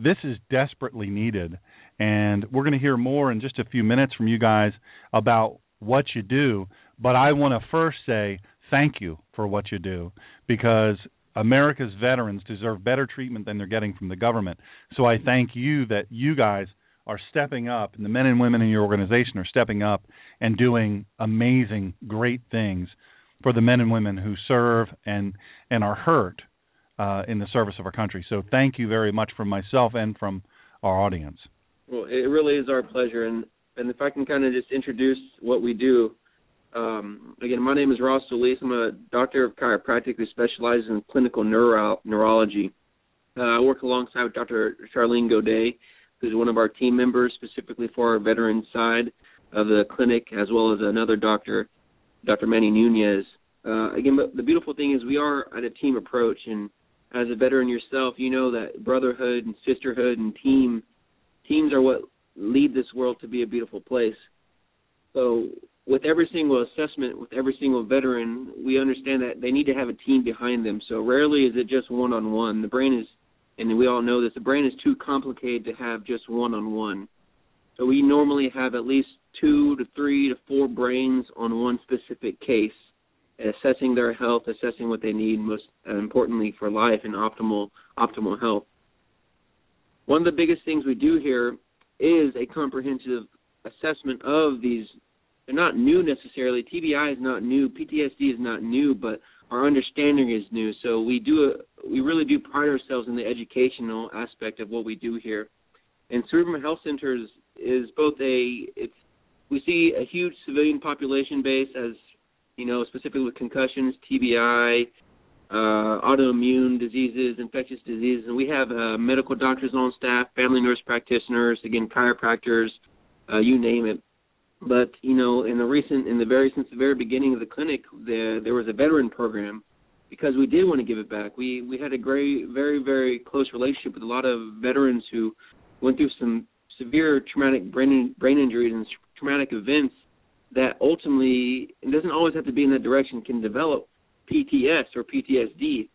this is desperately needed, and we're going to hear more in just a few minutes from you guys about what you do. But I want to first say thank you for what you do, because America's veterans deserve better treatment than they're getting from the government. So I thank you that you guys are stepping up, and the men and women in your organization are stepping up and doing amazing, great things for the men and women who serve and are hurt in the service of our country. So thank you very much from myself and from our audience. Well, it really is our pleasure. And if I can kind of just introduce what we do. Again, my name is Ross Solis. I'm a doctor of chiropractic who specializes in clinical neurology. I work alongside with Dr. Charlene Gaudet, who's one of our team members, specifically for our veteran side of the clinic, as well as another doctor, Dr. Manny Nunez. Again, but the beautiful thing is we are at a team approach, and as a veteran yourself, you know that brotherhood and sisterhood and teams are what lead this world to be a beautiful place. So with every single assessment, with every single veteran, we understand that they need to have a team behind them. So rarely is it just one-on-one. The brain is, and we all know this, the brain is too complicated to have just one-on-one. So we normally have at least 2 to 3 to 4 brains on one specific case, assessing their health, assessing what they need, most importantly for life and optimal health. One of the biggest things we do here is a comprehensive assessment of these. They're not new necessarily. TBI is not new. PTSD is not new, but our understanding is new. So we really do pride ourselves in the educational aspect of what we do here. And Cerebrum Health Center is both we see a huge civilian population base, as you know, specifically with concussions, TBI, autoimmune diseases, infectious diseases. And we have medical doctors on staff, family nurse practitioners, again, chiropractors, you name it. But, you know, since the very beginning of the clinic, there was a veteran program, because we did want to give it back. We had a great, very, very close relationship with a lot of veterans who went through some severe traumatic brain injuries and traumatic events that ultimately, it doesn't always have to be in that direction, can develop PTS or PTSD.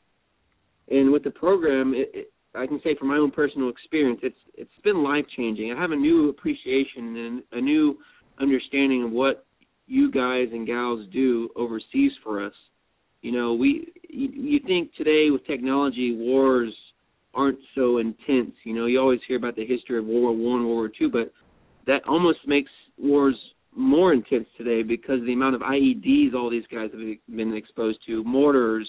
And with the program, I can say from my own personal experience, it's been life-changing. I have a new appreciation and a new understanding of what you guys and gals do overseas for us. You know, you think today with technology, wars aren't so intense. You know, you always hear about the history of World War I, World War II, but that almost makes wars more intense today, because the amount of IEDs all these guys have been exposed to, mortars,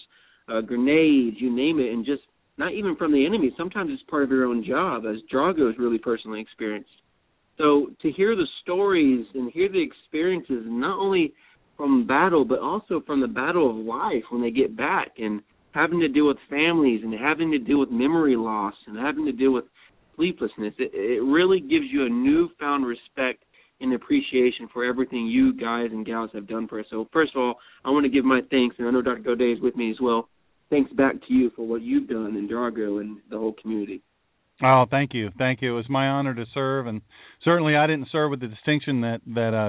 grenades, you name it, and just not even from the enemy. Sometimes it's part of your own job, as Drago has really personally experienced. So to hear the stories and hear the experiences, not only from battle, but also from the battle of life when they get back, and having to deal with families and having to deal with memory loss and having to deal with sleeplessness, it really gives you a newfound respect and appreciation for everything you guys and gals have done for us. So first of all, I want to give my thanks, and I know Dr. Gaudet is with me as well. Thanks back to you for what you've done in Drago and the whole community. Oh, thank you. Thank you. It was my honor to serve, and certainly I didn't serve with the distinction that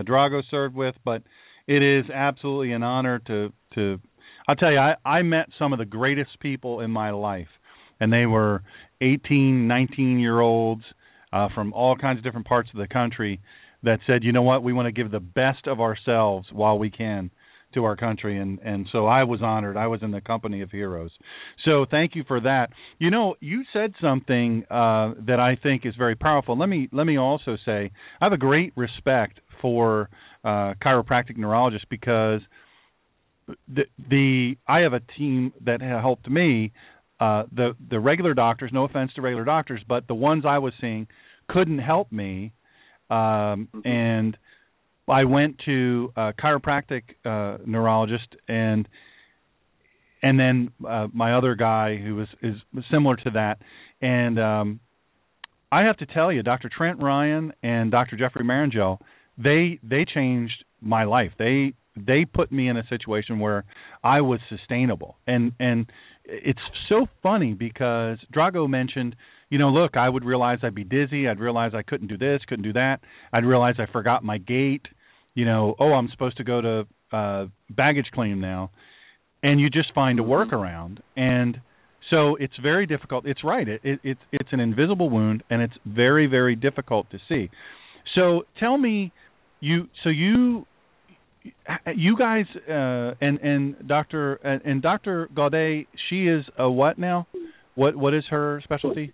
Drago served with, but it is absolutely an honor to I'll tell you, I met some of the greatest people in my life, and they were 18, 19-year-olds from all kinds of different parts of the country that said, you know what, we want to give the best of ourselves while we can to our country, and so I was honored. I was in the company of heroes. So thank you for that. You know, you said something that I think is very powerful. Let me also say I have a great respect for chiropractic neurologists, because I have a team that helped me. The regular doctors, no offense to regular doctors, but the ones I was seeing couldn't help me, and I went to a chiropractic neurologist, and then my other guy who is similar to that, and I have to tell you, Dr. Trent Ryan and Dr. Jeffrey Marangelo, they changed my life. They put me in a situation where I was sustainable, and it's so funny because Drago mentioned, you know, look, I would realize I'd be dizzy. I'd realize I couldn't do this, couldn't do that. I'd realize I forgot my gate. You know, oh, I'm supposed to go to baggage claim now. And you just find a workaround. And so it's very difficult. It's right. It's an invisible wound, and it's very, very difficult to see. So tell me, you guys and Dr. Gaudet, she is a what now? What is her specialty?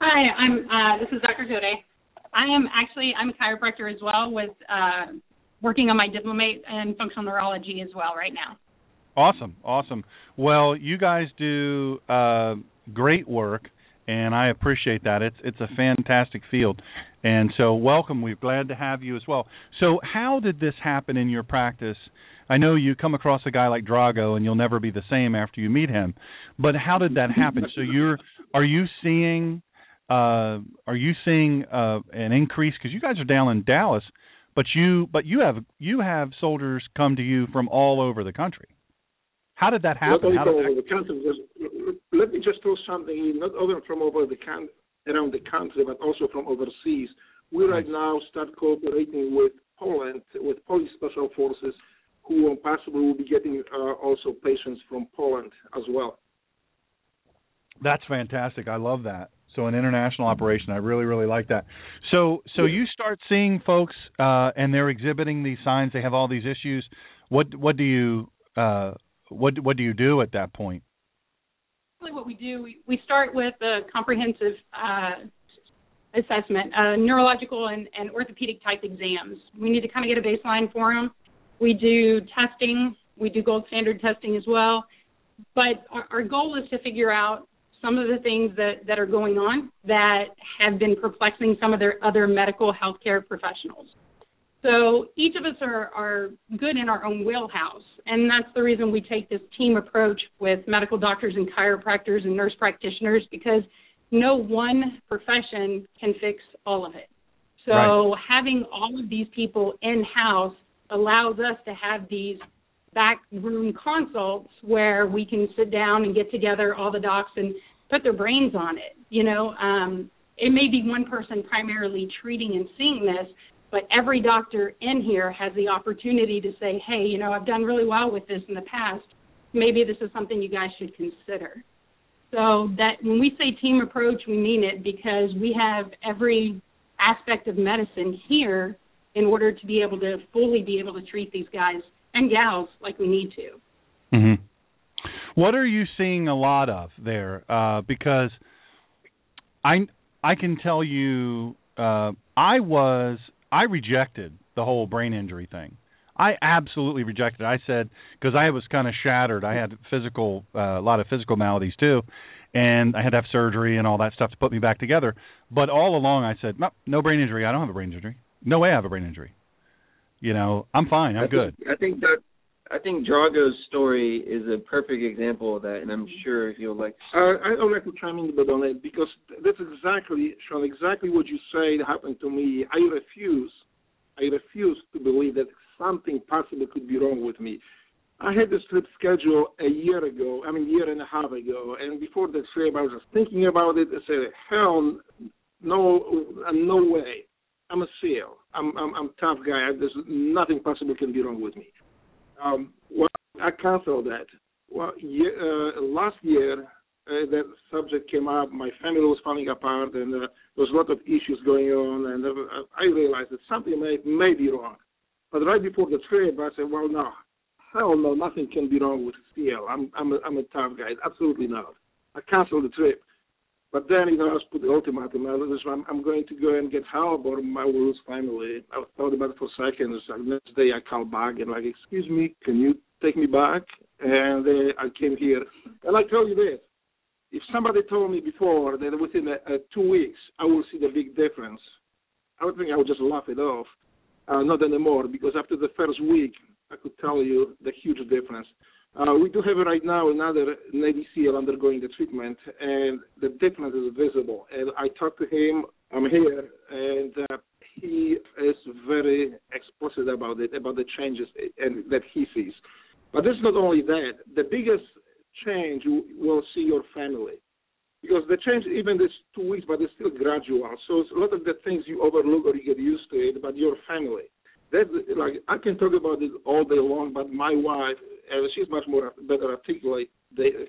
Hi, this is Dr. Gaudet. I'm a chiropractor as well, with working on my diplomate in functional neurology as well right now. Awesome. Well, you guys do great work, and I appreciate that. It's a fantastic field, and so welcome. We're glad to have you as well. So how did this happen in your practice? I know you come across a guy like Drago, and you'll never be the same after you meet him. But how did that happen? So are you seeing an increase? Because you guys are down in Dallas, but you have soldiers come to you from all over the country. How did that happen? Not only from over the country. Let me just throw something in. Not only from around the country, but also from overseas. We right now start cooperating with Poland, with Polish special forces, who possibly will be getting also patients from Poland as well. That's fantastic. I love that. So an international operation. I really, really like that. So you start seeing folks and they're exhibiting these signs. They have all these issues. What do you do at that point? What we do, we start with a comprehensive assessment, neurological and orthopedic type exams. We need to kind of get a baseline for them. We do testing. We do gold standard testing as well. But our goal is to figure out some of the things that are going on that have been perplexing some of their other medical healthcare professionals. So each of us are good in our own wheelhouse, and that's the reason we take this team approach with medical doctors and chiropractors and nurse practitioners, because no one profession can fix all of it. So having all of these people in-house allows us to have these back room consults where we can sit down and get together all the docs and put their brains on it. You know, it may be one person primarily treating and seeing this, but every doctor in here has the opportunity to say, hey, you know, I've done really well with this in the past. Maybe this is something you guys should consider. So that when we say team approach, we mean it, because we have every aspect of medicine here in order to be able to fully be able to treat these guys and gals like we need to. Mm-hmm. What are you seeing a lot of there? Because I can tell you I rejected the whole brain injury thing. I absolutely rejected it. I said, because I was kind of shattered. I had physical, a lot of physical maladies too, and I had to have surgery and all that stuff to put me back together. But all along I said, no brain injury. I don't have a brain injury. No way I have a brain injury. You know, I'm fine. I'm good. I think Drago's story is a perfect example of that, and I'm sure he'll like. I don't like to chime in a bit on it, because that's exactly, Sean, exactly what you said happened to me. I refuse to believe that something possible could be wrong with me. I had this trip scheduled a year and a half ago, and before that trip, I was just thinking about it and said, hell, no way. I'm a SEAL. I'm a tough guy. There's nothing possible can be wrong with me. Well, I canceled that. Well, last year, that subject came up. My family was falling apart, and there was a lot of issues going on, and I realized that something may be wrong. But right before the trip, I said, well, no. Hell no, nothing can be wrong with SEAL. I'm a tough guy. Absolutely not. I canceled the trip. But then, I was put the ultimatum. I was, I'm going to go and get help, or I will lose family. I thought about it for seconds. The next day, I called back and excuse me, can you take me back? And I came here. And I tell you this, if somebody told me before that within 2 weeks I will see the big difference, I would think I would just laugh it off. Not anymore, because after the first week, I could tell you the huge difference. We do have right now another Navy SEAL undergoing the treatment, and the difference is visible. And I talked to him. I'm here, and he is very explicit about it, about the changes that he sees. But it's not only that. The biggest change you will see your family, because the change even this 2 weeks, but it's still gradual. So it's a lot of the things you overlook or you get used to it, but your family. I can talk about it all day long, but my wife, she's much more better articulate than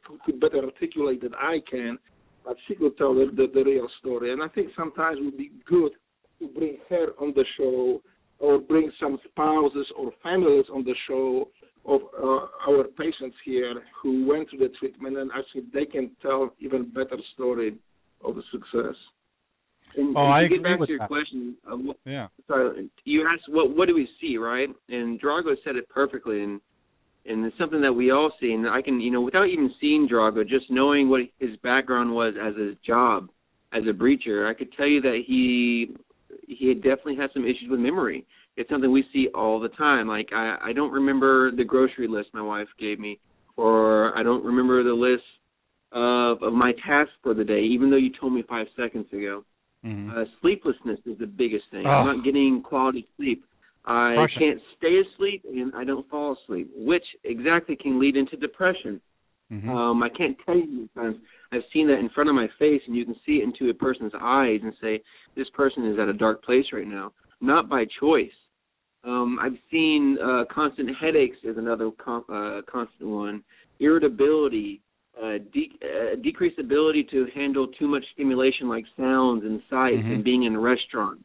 I can, but she could tell the real story. And I think sometimes it would be good to bring her on the show, or bring some spouses or families on the show of our patients here who went through the treatment, and actually they can tell even better story of the success. And I agree with that. To get back to your question, sorry, you asked what do we see, right? And Drago said it perfectly, and it's something that we all see. And I can, without even seeing Drago, just knowing what his background was as his job as a breacher, I could tell you that he had definitely had some issues with memory. It's something we see all the time. Like I don't remember the grocery list my wife gave me, or I don't remember the list of my tasks for the day, even though you told me 5 seconds ago. Mm-hmm. Sleeplessness is the biggest thing. I'm not getting quality sleep. I can't stay asleep, and I don't fall asleep, which exactly can lead into depression. Mm-hmm. I can't tell you sometimes. I've seen that in front of my face, and you can see it into a person's eyes and say, this person is at a dark place right now, not by choice. I've seen constant headaches is another constant one, irritability, decreased ability to handle too much stimulation like sounds and sights, mm-hmm. and being in a restaurant.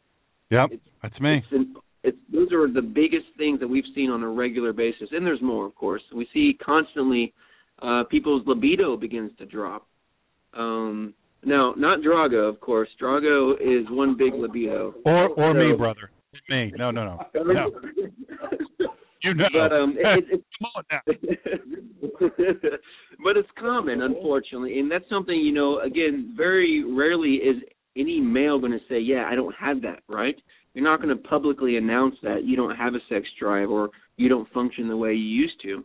Yep, that's me. Those are the biggest things that we've seen on a regular basis, and there's more, of course. We see constantly people's libido begins to drop. Now, not Drago, of course. Drago is one big libido. Or so, me, brother. It's me. No. You know. But, but it's common, unfortunately, and that's something, again, very rarely is any male going to say, yeah, I don't have that, right? You're not going to publicly announce that you don't have a sex drive or you don't function the way you used to.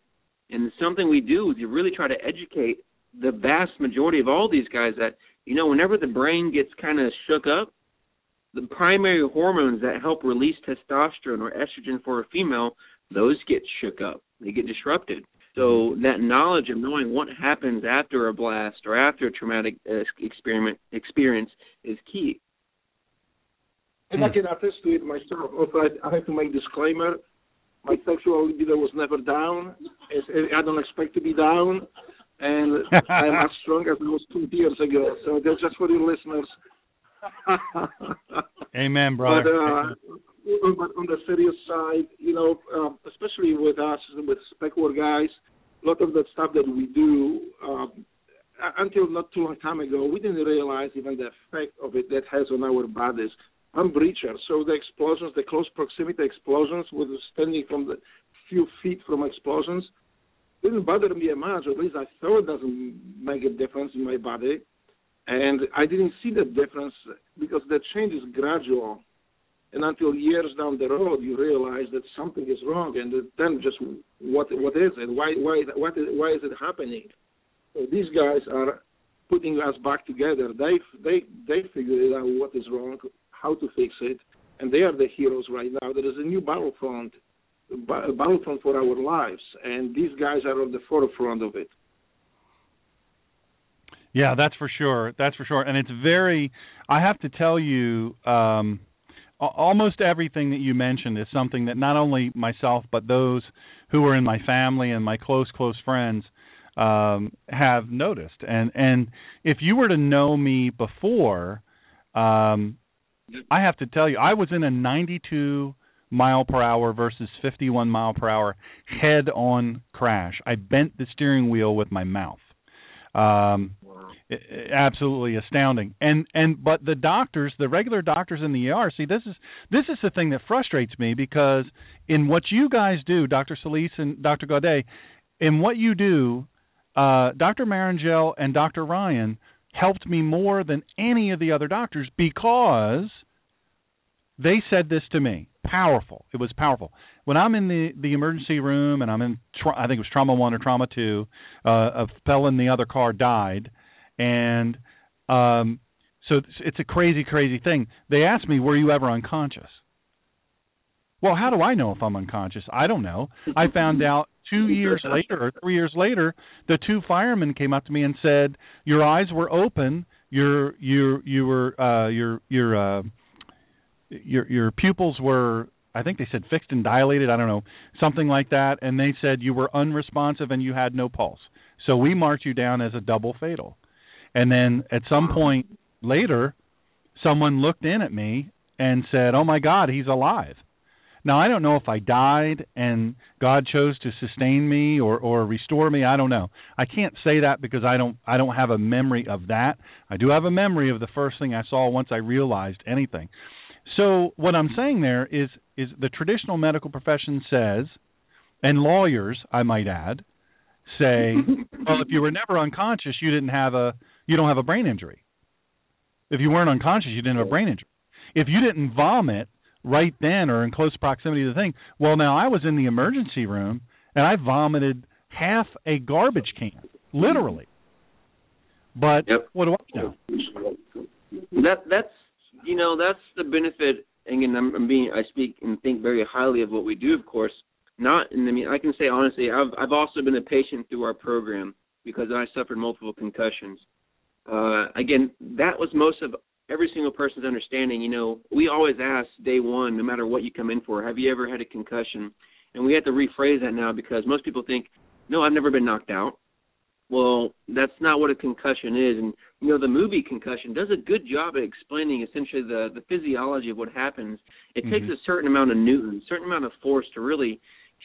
And something we do is you really try to educate the vast majority of all these guys that, whenever the brain gets kind of shook up, the primary hormones that help release testosterone or estrogen for a female, those get shook up. They get disrupted. So that knowledge of knowing what happens after a blast or after a traumatic experience is key. And I can attest to it myself. Also, I have to make a disclaimer. My sexual libido was never down. I don't expect to be down. And I'm as strong as I was 2 years ago. So that's just for the listeners. Amen, brother. But on the serious side, especially with us, with spec war guys, a lot of the stuff that we do, until not too long time ago, we didn't realize even the effect of it that has on our bodies. I'm breacher, so the explosions, the close proximity explosions, was standing from the few feet from explosions didn't bother me much, or at least I thought it doesn't make a difference in my body. And I didn't see that difference because the change is gradual. And until years down the road, you realize that something is wrong, and then just what is it? Why is it happening? So these guys are putting us back together. They figured out what is wrong, how to fix it, and they are the heroes right now. There is a new battlefront, a battlefront for our lives, and these guys are on the forefront of it. Yeah, that's for sure. That's for sure. And it's very, I have to tell you, almost everything that you mentioned is something that not only myself but those who are in my family and my close friends have noticed. And if you were to know me before, I have to tell you, I was in a 92-mile-per-hour versus 51-mile-per-hour head-on crash. I bent the steering wheel with my mouth. Absolutely astounding. But the doctors, the regular doctors in the ER, see, this is the thing that frustrates me, because in what you guys do, Dr. Solis and Dr. Gaudet, in what you do, Dr. Marangelo and Dr. Ryan helped me more than any of the other doctors, because they said this to me. Powerful. It was powerful. When I'm in the emergency room and I'm in, I think it was trauma one or trauma two, a fell in the other car, died. And so it's a crazy, crazy thing. They asked me, were you ever unconscious? Well, how do I know if I'm unconscious? I don't know. I found out 2 years later or 3 years later, the two firemen came up to me and said, your eyes were open. Your pupils were, I think they said fixed and dilated, I don't know, something like that, and they said you were unresponsive and you had no pulse. So we marked you down as a double fatal. And then at some point later, someone looked in at me and said, oh, my God, he's alive. Now, I don't know if I died and God chose to sustain me or restore me. I don't know. I can't say that because I don't have a memory of that. I do have a memory of the first thing I saw once I realized anything. So what I'm saying there is the traditional medical profession says, and lawyers, I might add, say, well, if you were never unconscious, you don't have a brain injury. If you weren't unconscious, you didn't have a brain injury. If you didn't vomit right then or in close proximity to the thing, well, now I was in the emergency room and I vomited half a garbage can, literally. But What do I know? That's the benefit, and again, I speak and think very highly of what we do, of course. I can say honestly, I've also been a patient through our program because I suffered multiple concussions. Again, that was most of every single person's understanding. You know, we always ask day one, no matter what you come in for, have you ever had a concussion? And we have to rephrase that now because most people think, no, I've never been knocked out. Well, that's not what a concussion is. And, you know, the movie Concussion does a good job at explaining essentially the physiology of what happens. It takes a certain amount of newtons, a certain amount of force to really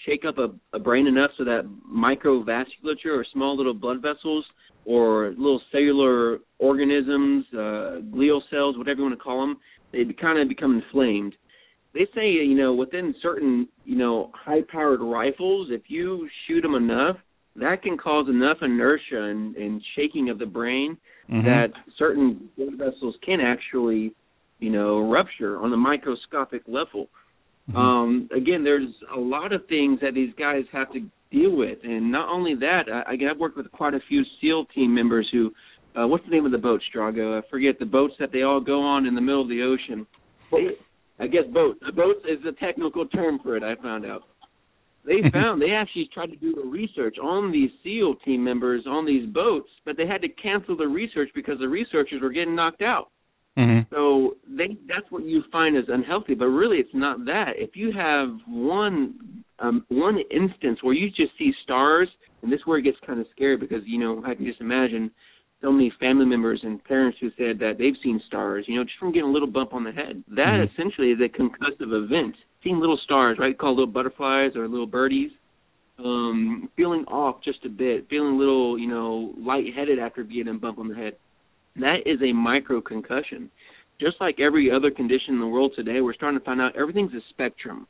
shake up a brain enough so that microvasculature or small little blood vessels or little cellular organisms, glial cells, whatever you want to call them, they kind of become inflamed. They say, you know, within certain, you know, high-powered rifles, if you shoot them enough, that can cause enough inertia and shaking of the brain that certain blood vessels can actually, you know, rupture on the microscopic level. Again, there's a lot of things that these guys have to deal with. And not only that, I've worked with quite a few SEAL team members who, what's the name of the boats, Drago? I forget, the boats that they all go on in the middle of the ocean. Boats is the technical term for it, I found out. They actually tried to do the research on these SEAL team members on these boats, but they had to cancel the research because the researchers were getting knocked out. So that's what you find is unhealthy, but really it's not that. If you have one instance where you just see stars, and this is where it gets kind of scary because, you know, I can just imagine so many family members and parents who said that they've seen stars, you know, just from getting a little bump on the head. That essentially is a concussive event. Seeing little stars, right, called little butterflies or little birdies, feeling off just a bit, feeling a little, you know, lightheaded after getting a bump on the head. That is a micro concussion. Just like every other condition in the world today, we're starting to find out everything's a spectrum.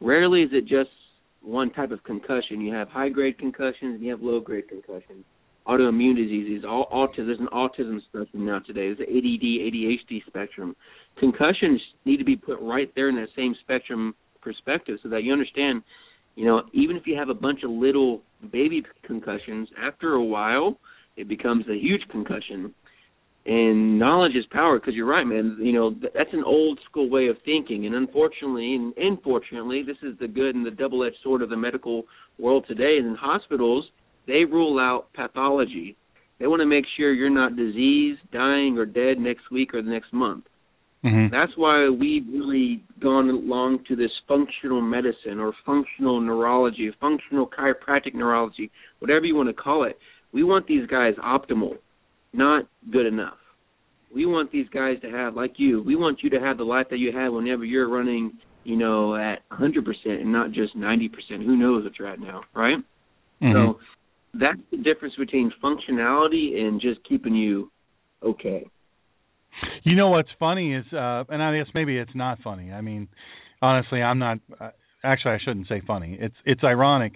Rarely is it just one type of concussion. You have high-grade concussions and you have low-grade concussions. Autoimmune diseases, autism. There's an autism spectrum now today. There's an ADD, ADHD spectrum. Concussions need to be put right there in that same spectrum perspective so that you understand, you know, even if you have a bunch of little baby concussions, after a while it becomes a huge concussion. And knowledge is power, because you're right, man. You know, that's an old school way of thinking. And unfortunately, and unfortunately, this is the good and the double-edged sword of the medical world today. And in hospitals, they rule out pathology. They want to make sure you're not diseased, dying, or dead next week or the next month. Mm-hmm. That's why we've really gone along to this functional medicine or functional neurology, functional chiropractic neurology, whatever you want to call it. We want these guys optimal, not good enough. We want these guys to have, like you, we want you to have the life that you had whenever you're running, you know, at 100% and not just 90%. Who knows what you're at now, right? Mm-hmm. So that's the difference between functionality and just keeping you okay. You know what's funny is, and I guess maybe it's not funny. I mean, honestly, I'm not. Actually, I shouldn't say funny. It's ironic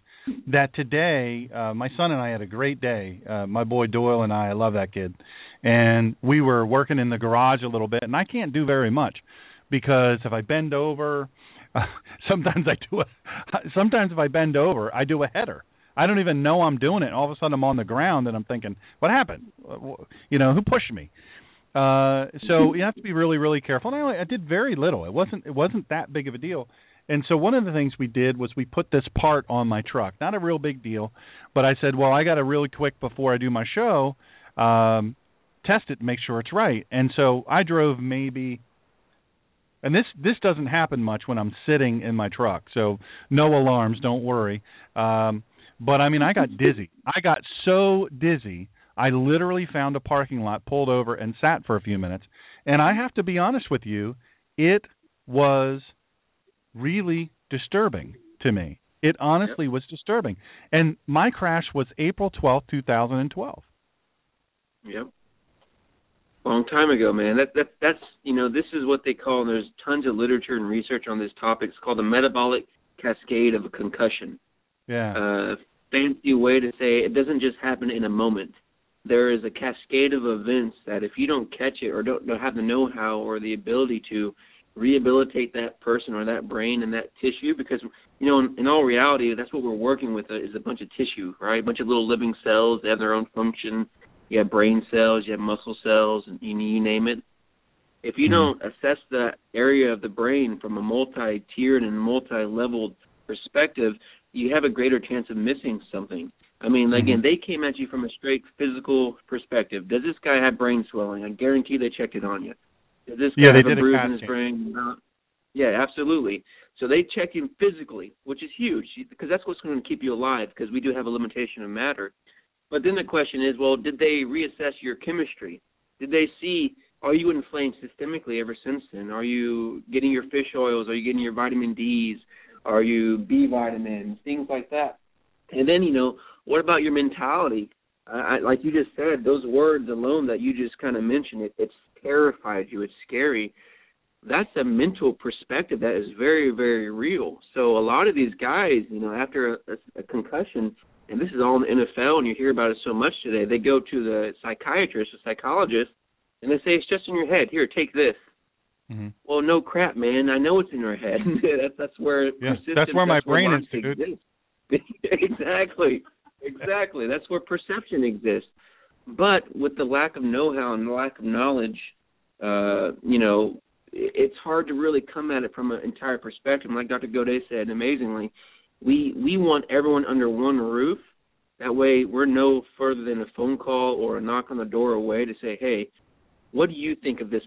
that today my son and I had a great day. My boy Doyle and I love that kid. And we were working in the garage a little bit, and I can't do very much because if I bend over, sometimes if I bend over, I do a header. I don't even know I'm doing it. All of a sudden, I'm on the ground, and I'm thinking, what happened? You know, who pushed me? So you have to be really, really careful. And I did very little. It wasn't that big of a deal. And so one of the things we did was we put this part on my truck. Not a real big deal, but I said, well, I got to really quick before I do my show, test it and make sure it's right. And so I drove maybe, and this doesn't happen much when I'm sitting in my truck, so no alarms, don't worry. But, I mean, I got dizzy. I got so dizzy, I literally found a parking lot, pulled over, and sat for a few minutes. And I have to be honest with you, it was really disturbing to me. It honestly was disturbing. And my crash was April 12th, 2012. Yep. Long time ago, man. That's you know, this is what they call, and there's tons of literature and research on this topic. It's called the metabolic cascade of a concussion. Yeah. Fancy way to say it doesn't just happen in a moment. There is a cascade of events that if you don't catch it or don't have the know-how or the ability to rehabilitate that person or that brain and that tissue, because, you know, in all reality, that's what we're working with is a bunch of tissue, right? A bunch of little living cells. They have their own function. You have brain cells. You have muscle cells, and you name it. If you don't assess that area of the brain from a multi-tiered and multi-leveled perspective, you have a greater chance of missing something. I mean, again, they came at you from a straight physical perspective. Does this guy have brain swelling? I guarantee they checked it on you. Does this guy have a bruise in his brain? Yeah, absolutely. So they check him physically, which is huge, because that's what's going to keep you alive, because we do have a limitation of matter. But then the question is, well, did they reassess your chemistry? Did they see, are you inflamed systemically ever since then? Are you getting your fish oils? Are you getting your vitamin Ds? Are you B vitamins, things like that? And then, you know, what about your mentality? Like you just said, those words alone that you just kind of mentioned, it's terrified you, it's scary. That's a mental perspective that is very, very real. So a lot of these guys, you know, after a concussion, and this is all in the NFL and you hear about it so much today, they go to the psychiatrist or psychologist and they say, it's just in your head. Here, take this. Mm-hmm. Well, no crap, man. I know it's in your head. that's where that's where my brain is, dude. Exactly. That's where perception exists. But with the lack of know-how and the lack of knowledge, you know, it's hard to really come at it from an entire perspective. Like Dr. Gaudet said, amazingly, we want everyone under one roof. That way, we're no further than a phone call or a knock on the door away to say, hey, what do you think of this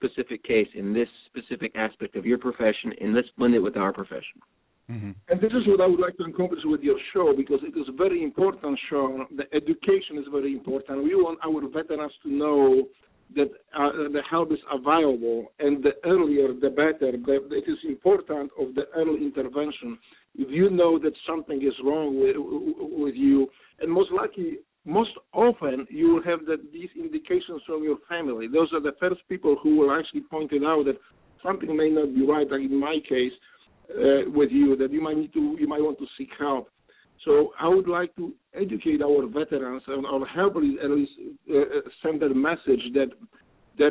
specific case in this specific aspect of your profession, and let's blend it with our profession? Mm-hmm. And this is what I would like to encompass with your show, because it is very important, Sean. The education is very important. We want our veterans to know that the help is available, and the earlier, the better. It is important of the early intervention. If you know that something is wrong with you, and most often, you will have these indications from your family. Those are the first people who will actually point it out that something may not be right. Like in my case, with you that you might want to seek help. So I would like to educate our veterans and our helpers, at least send that message that there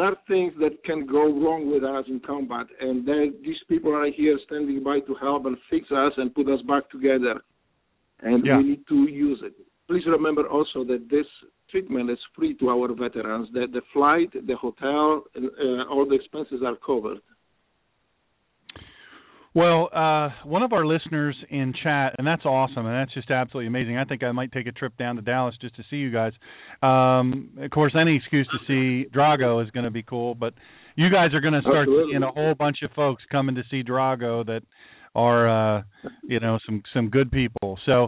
are things that can go wrong with us in combat, and these people are here standing by to help and fix us and put us back together, and we need to use it. Please remember also that this treatment is free to our veterans, that the flight, the hotel, all the expenses are covered. Well, one of our listeners in chat, and that's awesome, and that's just absolutely amazing. I think I might take a trip down to Dallas just to see you guys. Of course, any excuse to see Drago is going to be cool, but you guys are going to start seeing a whole bunch of folks coming to see Drago that are, some good people. So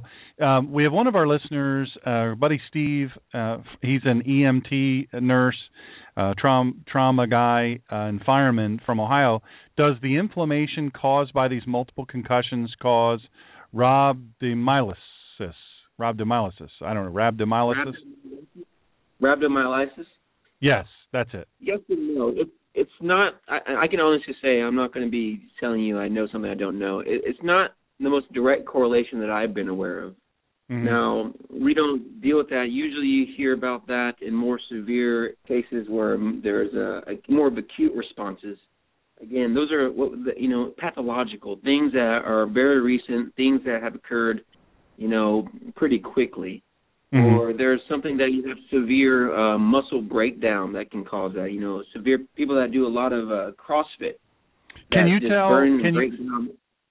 we have one of our listeners, our buddy Steve. He's an EMT nurse. Trauma guy and fireman from Ohio. Does the inflammation caused by these multiple concussions cause rhabdomyolysis? I don't know, rhabdomyolysis? Rhabdomyolysis? Yes, that's it. Yes and no. It's not, I can honestly say I'm not going to be telling you I know something I don't know. It's not the most direct correlation that I've been aware of. Mm-hmm. Now, we don't deal with that. Usually you hear about that in more severe cases where there's a more of acute responses. Again, those are pathological, things that are very recent, things that have occurred, pretty quickly. Mm-hmm. Or there's something that you have severe muscle breakdown that can cause that, severe people that do a lot of CrossFit. Can you tell?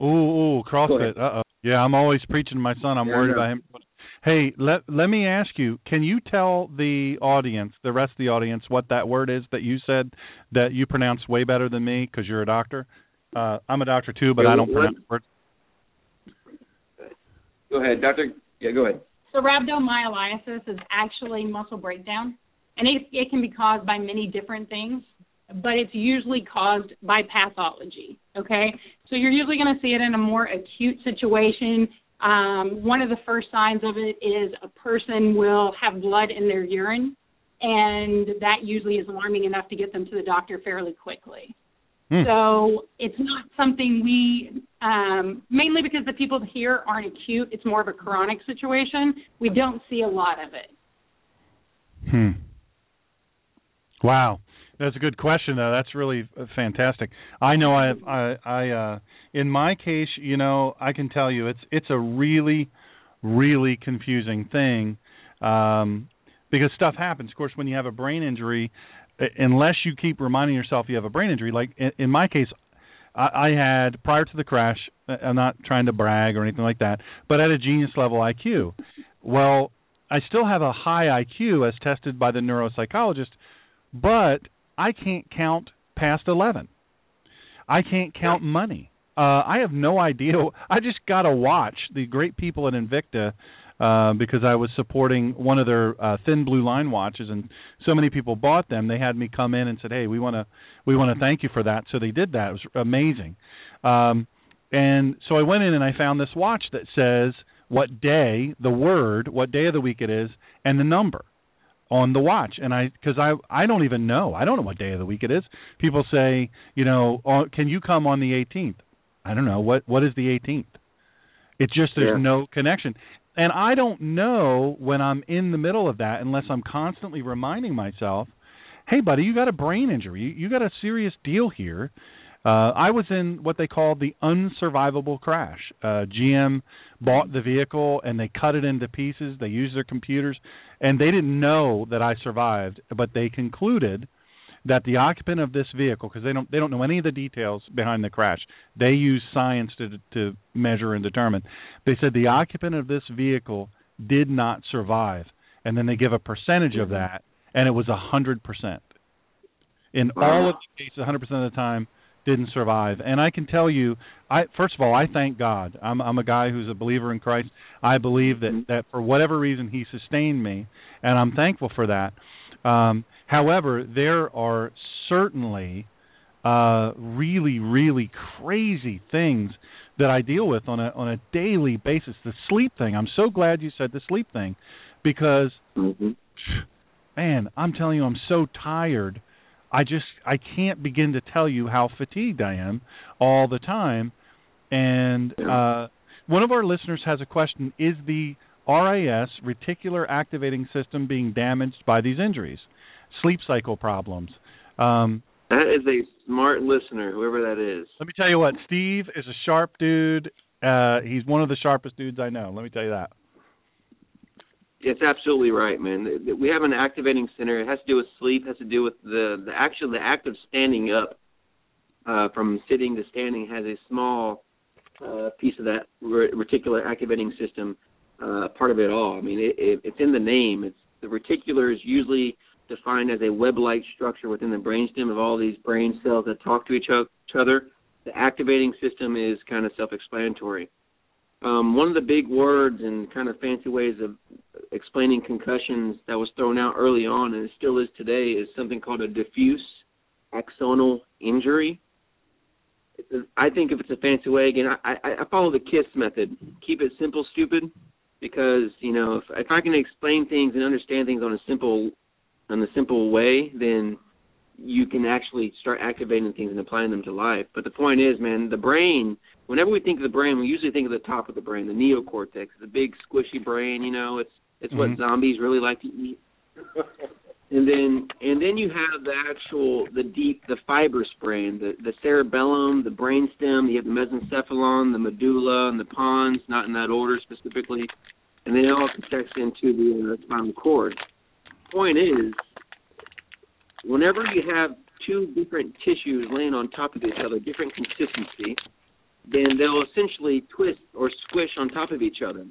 CrossFit, uh-oh. Yeah, I'm always preaching to my son. I'm worried about him. Hey, let me ask you, can you tell the audience, the rest of the audience, what that word is that you said that you pronounce way better than me because you're a doctor? I'm a doctor too, but I don't pronounce words. Go ahead, doctor. Yeah, go ahead. So rhabdomyolysis is actually muscle breakdown, and it can be caused by many different things, but it's usually caused by pathology, okay? So you're usually going to see it in a more acute situation. One of the first signs of it is a person will have blood in their urine, and that usually is alarming enough to get them to the doctor fairly quickly. So it's not something we, mainly because the people here aren't acute, it's more of a chronic situation. We don't see a lot of it. Wow. That's a good question, though. That's really fantastic. I know I in my case, I can tell you it's a really, really confusing thing because stuff happens. Of course, when you have a brain injury, unless you keep reminding yourself you have a brain injury, like in my case, I had, prior to the crash, I'm not trying to brag or anything like that, but I had a genius level IQ. Well, I still have a high IQ as tested by the neuropsychologist, but I can't count past 11. I can't count money. I have no idea. I just got to watch the great people at Invicta because I was supporting one of their thin blue line watches, and so many people bought them. They had me come in and said, "Hey, we want to thank you for that." So they did that. It was amazing. And so I went in and I found this watch that says what day, the word, what day of the week it is, and the number on the watch, and because I don't even know. I don't know what day of the week it is. People say, can you come on the 18th? I don't know. What is the 18th? It's just there's no connection. And I don't know when I'm in the middle of that unless I'm constantly reminding myself, hey, buddy, you got a brain injury. You got a serious deal here. I was in what they called the unsurvivable crash. GM bought the vehicle, and they cut it into pieces. They used their computers, and they didn't know that I survived, but they concluded that the occupant of this vehicle, because they don't know any of the details behind the crash. They use science to measure and determine. They said the occupant of this vehicle did not survive, and then they give a percentage of that, and it was 100%. In all of the cases, 100% of the time, didn't survive. And I can tell you, first of all, I thank God. I'm a guy who's a believer in Christ. I believe that for whatever reason he sustained me, and I'm thankful for that. However, there are certainly really, really crazy things that I deal with on a daily basis. The sleep thing. I'm so glad you said the sleep thing because, man, I'm telling you, I'm so tired. I can't begin to tell you how fatigued I am all the time. And one of our listeners has a question. Is the RAS, reticular activating system, being damaged by these injuries? Sleep cycle problems. That is a smart listener, whoever that is. Let me tell you what, Steve is a sharp dude. He's one of the sharpest dudes I know. Let me tell you that. It's absolutely right, man. We have an activating center. It has to do with sleep. It has to do with the act of standing up. From sitting to standing has a small piece of that reticular activating system, part of it all. I mean, it's in the name. It's the reticular is usually defined as a web-like structure within the brainstem of all these brain cells that talk to each other. The activating system is kind of self-explanatory. One of the big words and kind of fancy ways of explaining concussions that was thrown out early on and it still is today is something called a diffuse axonal injury. I think if it's a fancy way, again, I follow the KISS method. Keep it simple, stupid, because, you know, if I can explain things and understand things on a simple way, then you can actually start activating things and applying them to life. But the point is, man, the brain, whenever we think of the brain, we usually think of the top of the brain, the neocortex, the big squishy brain, you know, it's what zombies really like to eat. And then you have the actual, the deep, the fibrous brain, the cerebellum, the brainstem, you have the mesencephalon, the medulla, and the pons, not in that order specifically, and then it all connects into the spinal cord. The point is, whenever you have two different tissues laying on top of each other, different consistency, then they'll essentially twist or squish on top of each other.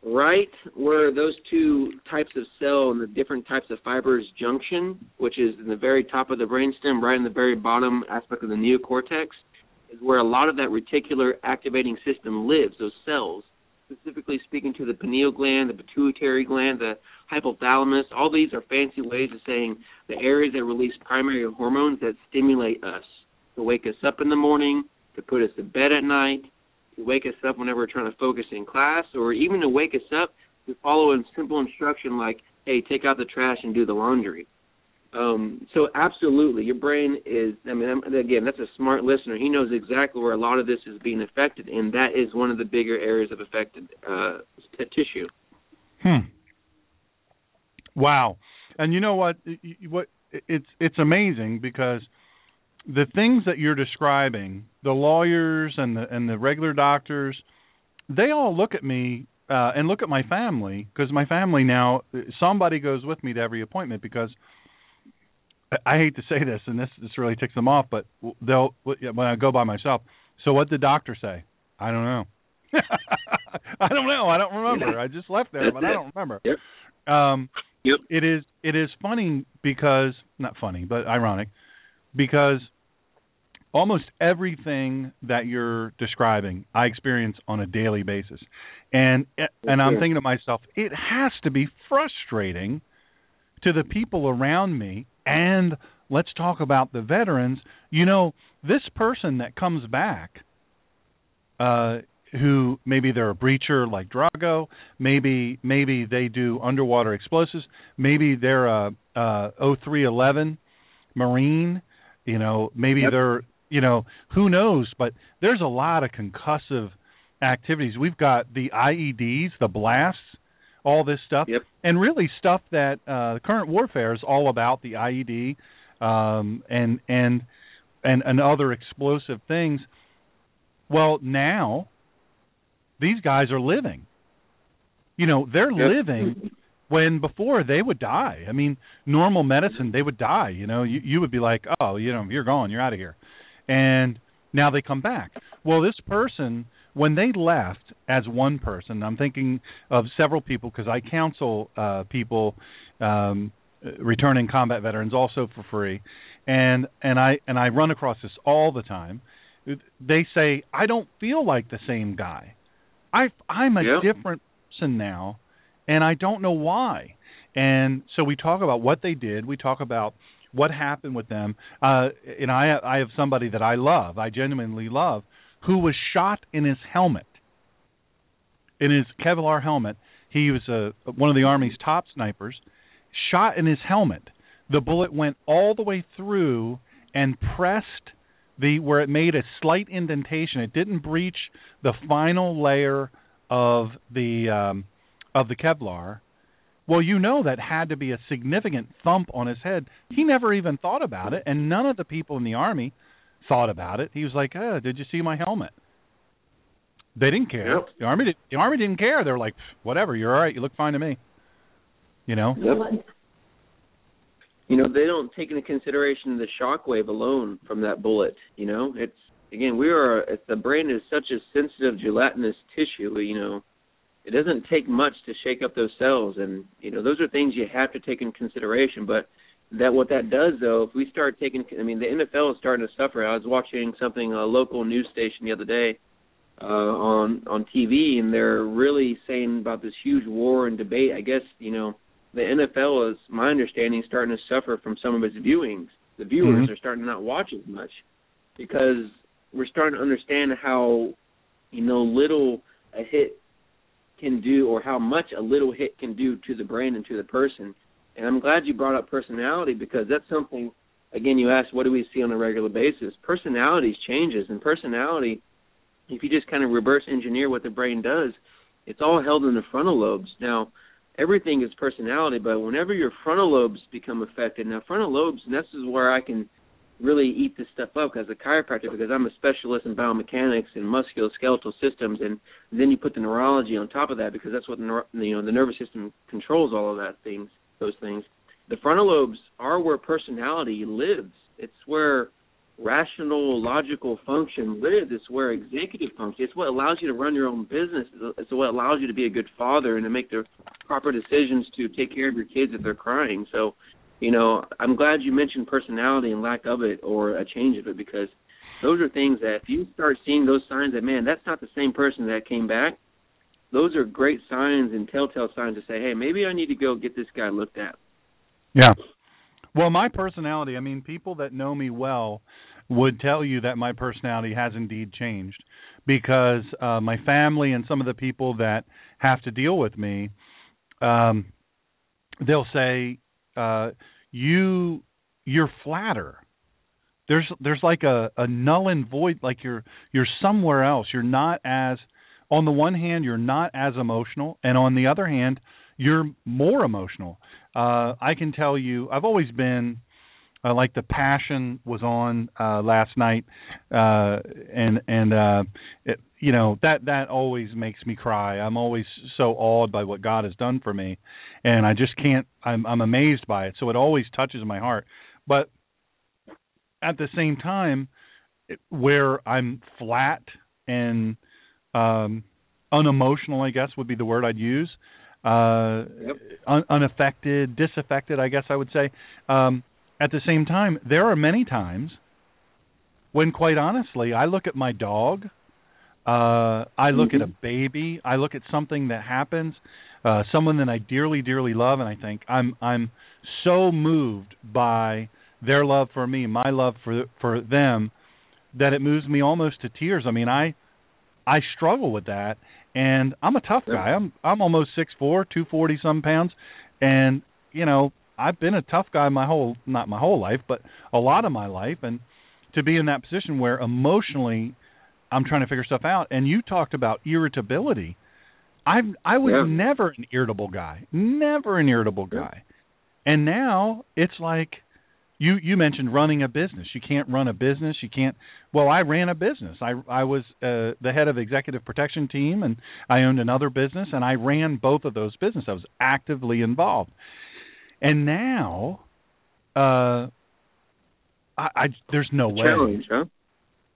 Right where those two types of cell and the different types of fibers junction, which is in the very top of the brainstem, right in the very bottom aspect of the neocortex, is where a lot of that reticular activating system lives, those cells. Specifically speaking to the pineal gland, the pituitary gland, the hypothalamus, all these are fancy ways of saying the areas that release primary hormones that stimulate us, to wake us up in the morning, to put us to bed at night, to wake us up whenever we're trying to focus in class, or even to wake us up to follow a simple instruction like, hey, take out the trash and do the laundry. So absolutely, your brain is, I mean, again, that's a smart listener. He knows exactly where a lot of this is being affected, and that is one of the bigger areas of affected tissue. Wow. And you know what? It's amazing because the things that you're describing, the lawyers and the regular doctors, they all look at me and look at my family, because my family now, somebody goes with me to every appointment because I hate to say this, and this really ticks them off, but they'll when I go by myself, so what did the doctor say? I don't know. I don't know. I don't remember. I just left there, but I don't remember. Yep. It is funny because, not funny, but ironic, because almost everything that you're describing I experience on a daily basis. And I'm thinking to myself, it has to be frustrating to the people around me. And let's talk about the veterans. You know, this person that comes back, who maybe they're a breacher like Drago, maybe they do underwater explosives, maybe they're a 0311 Marine, you know, maybe they're, you know, who knows? But there's a lot of concussive activities. We've got the IEDs, the blasts, all this stuff, and really stuff that current warfare is all about, the IED and other explosive things. Well, now these guys are living. You know, they're living when before they would die. I mean, normal medicine, they would die. You know, you would be like, oh, you know, you're gone, you're out of here. And now they come back. Well, this person, when they left as one person, I'm thinking of several people because I counsel people, returning combat veterans, also for free, and I run across this all the time. They say, I don't feel like the same guy. I'm a different person now, and I don't know why. And so we talk about what they did. We talk about what happened with them. And I have somebody that I love, I genuinely love, who was shot in his helmet, in his Kevlar helmet. He was one of the Army's top snipers, shot in his helmet. the bullet went all the way through and pressed where it made a slight indentation. It didn't breach the final layer of the Kevlar. Well, you know that had to be a significant thump on his head. He never even thought about it, and none of the people in the Army thought about it. He was like, oh, did you see my helmet? They didn't care. Yep. The Army didn't care. They were like, whatever, you're all right. You look fine to me. You know? Yep. You know, they don't take into consideration the shockwave alone from that bullet. You know, it's, again, the brain is such a sensitive gelatinous tissue, you know. It doesn't take much to shake up those cells, and you know those are things you have to take in consideration. But what that does, though, if we start taking, I mean, the NFL is starting to suffer. I was watching a local news station the other day on TV, and they're really saying about this huge war and debate. I guess you know the NFL is, my understanding, starting to suffer from some of its viewings. The viewers are starting to not watch as much because we're starting to understand how little a hit can do, or how much a little hit can do to the brain and to the person. And I'm glad you brought up personality, because that's something, again, you asked, what do we see on a regular basis? Personalities changes, and personality, if you just kind of reverse engineer what the brain does, it's all held in the frontal lobes. Now, everything is personality, but whenever your frontal lobes become affected, now frontal lobes, and this is where I can really eat this stuff up as a chiropractor, because I'm a specialist in biomechanics and musculoskeletal systems, and then you put the neurology on top of that, because that's what the nervous system controls all of that things, those things. The frontal lobes are where personality lives. It's where rational, logical function lives. It's where executive function. It's what allows you to run your own business. It's what allows you to be a good father and to make the proper decisions to take care of your kids if they're crying. So, you know, I'm glad you mentioned personality and lack of it or a change of it, because those are things that if you start seeing those signs that, man, that's not the same person that came back, those are great signs and telltale signs to say, hey, maybe I need to go get this guy looked at. Yeah. Well, my personality, I mean, people that know me well would tell you that my personality has indeed changed, because my family and some of the people that have to deal with me, they'll say, you're flatter. There's like a null and void, like you're somewhere else. You're not as, on the one hand, you're not as emotional, and on the other hand, you're more emotional. I can tell you, I've always been like the Passion was on last night, that always makes me cry. I'm always so awed by what God has done for me, and I just can't. I'm amazed by it. So it always touches my heart. But at the same time, where I'm flat and unemotional, I guess would be the word I'd use. Yep. Unaffected, disaffected, I guess I would say. At the same time, there are many times when, quite honestly, I look at my dog, I look at a baby, I look at something that happens, someone that I dearly, dearly love, and I think I'm so moved by their love for me, my love for them, that it moves me almost to tears. I mean, I struggle with that, and I'm a tough guy. I'm almost 6'4", 240 some pounds, and you know, I've been a tough guy not my whole life, but a lot of my life, and to be in that position where emotionally I'm trying to figure stuff out. And you talked about irritability. I was never an irritable guy, and now it's like you mentioned running a business. You can't run a business. You can't. Well, I ran a business. I was the head of Executive Protection Team, and I owned another business, and I ran both of those businesses. I was actively involved. And now, there's no way. Challenge, huh?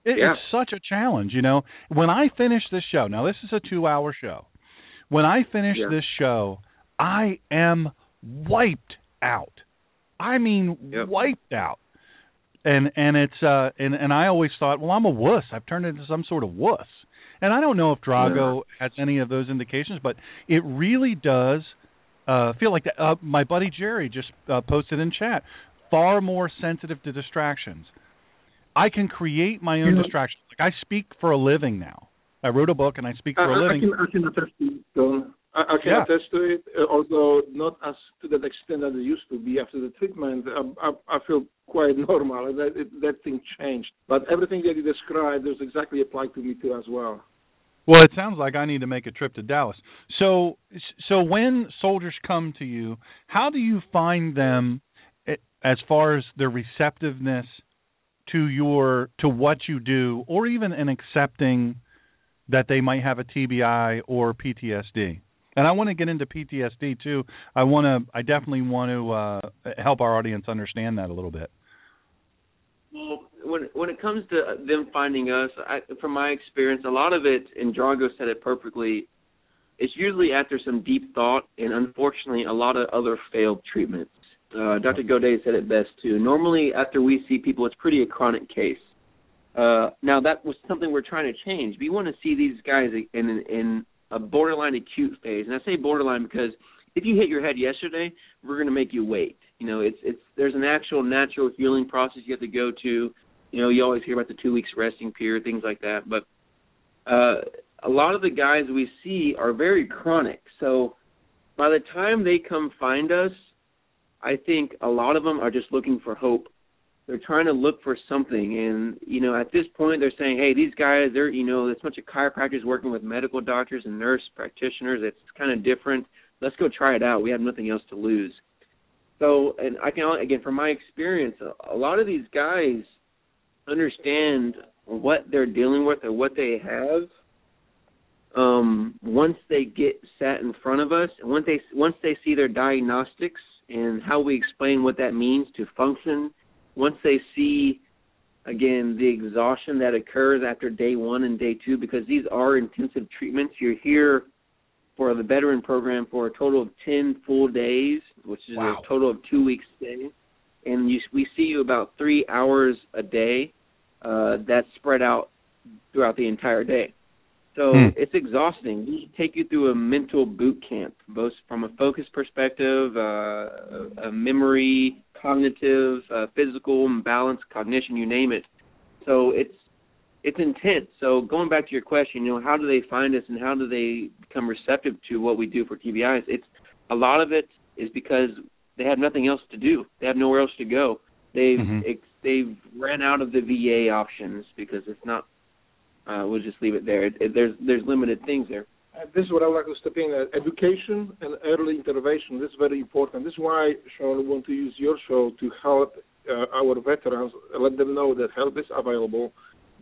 It's such a challenge, you know. When I finish this show, now this is a 2-hour show. When I finish this show, I am wiped out. I mean, wiped out. And it's and I always thought, well, I'm a wuss. I've turned into some sort of wuss. And I don't know if Drago has any of those indications, but it really does. Feel like that. My buddy Jerry just posted in chat, far more sensitive to distractions. I can create my own distractions. Like I speak for a living now. I wrote a book and I speak for a living. I can attest to you. I can attest to it, although not as to that extent that it used to be after the treatment. I feel quite normal. That thing changed. But everything that you described was exactly applied to me, too, as well. Well, it sounds like I need to make a trip to Dallas. So when soldiers come to you, how do you find them as far as their receptiveness to what you do, or even in accepting that they might have a TBI or PTSD? And I want to get into PTSD too. I definitely want to help our audience understand that a little bit. Well, when it comes to them finding us, from my experience, a lot of it, and Drago said it perfectly, it's usually after some deep thought and, unfortunately, a lot of other failed treatments. Dr. Gaudet said it best, too. Normally, after we see people, it's pretty a chronic case. Now, that was something we're trying to change. We want to see these guys in a borderline acute phase. And I say borderline because if you hit your head yesterday, we're going to make you wait. You know, there's an actual natural healing process you have to go to. You know, you always hear about the 2 weeks resting period, things like that. But a lot of the guys we see are very chronic. So by the time they come find us, I think a lot of them are just looking for hope. They're trying to look for something. And, you know, at this point they're saying, hey, these guys, they're, you know, there's a bunch of chiropractors working with medical doctors and nurse practitioners. It's kind of different. Let's go try it out. We have nothing else to lose. So, and I can, again, from my experience, a lot of these guys understand what they're dealing with or what they have once they get sat in front of us. And once they see their diagnostics and how we explain what that means to function, once they see, again, the exhaustion that occurs after day one and day two, because these are intensive treatments. You're here for the veteran program for a total of 10 full days, which is a total of 2 weeks stay. And we see you about 3 hours a day. That's spread out throughout the entire day. So it's exhausting. We take you through a mental boot camp, both from a focus perspective, a memory, cognitive, physical, balance, cognition, you name it. So it's intense. So going back to your question, you know, how do they find us and how do they become receptive to what we do for TBIs? It's a lot of it is because they have nothing else to do. They have nowhere else to go. They've ran out of the VA options because it's not. We'll just leave it there. There's limited things there. This is what I would like to step in. Education and early intervention, this is very important. This is why, Sean, we want to use your show to help our veterans, let them know that help is available.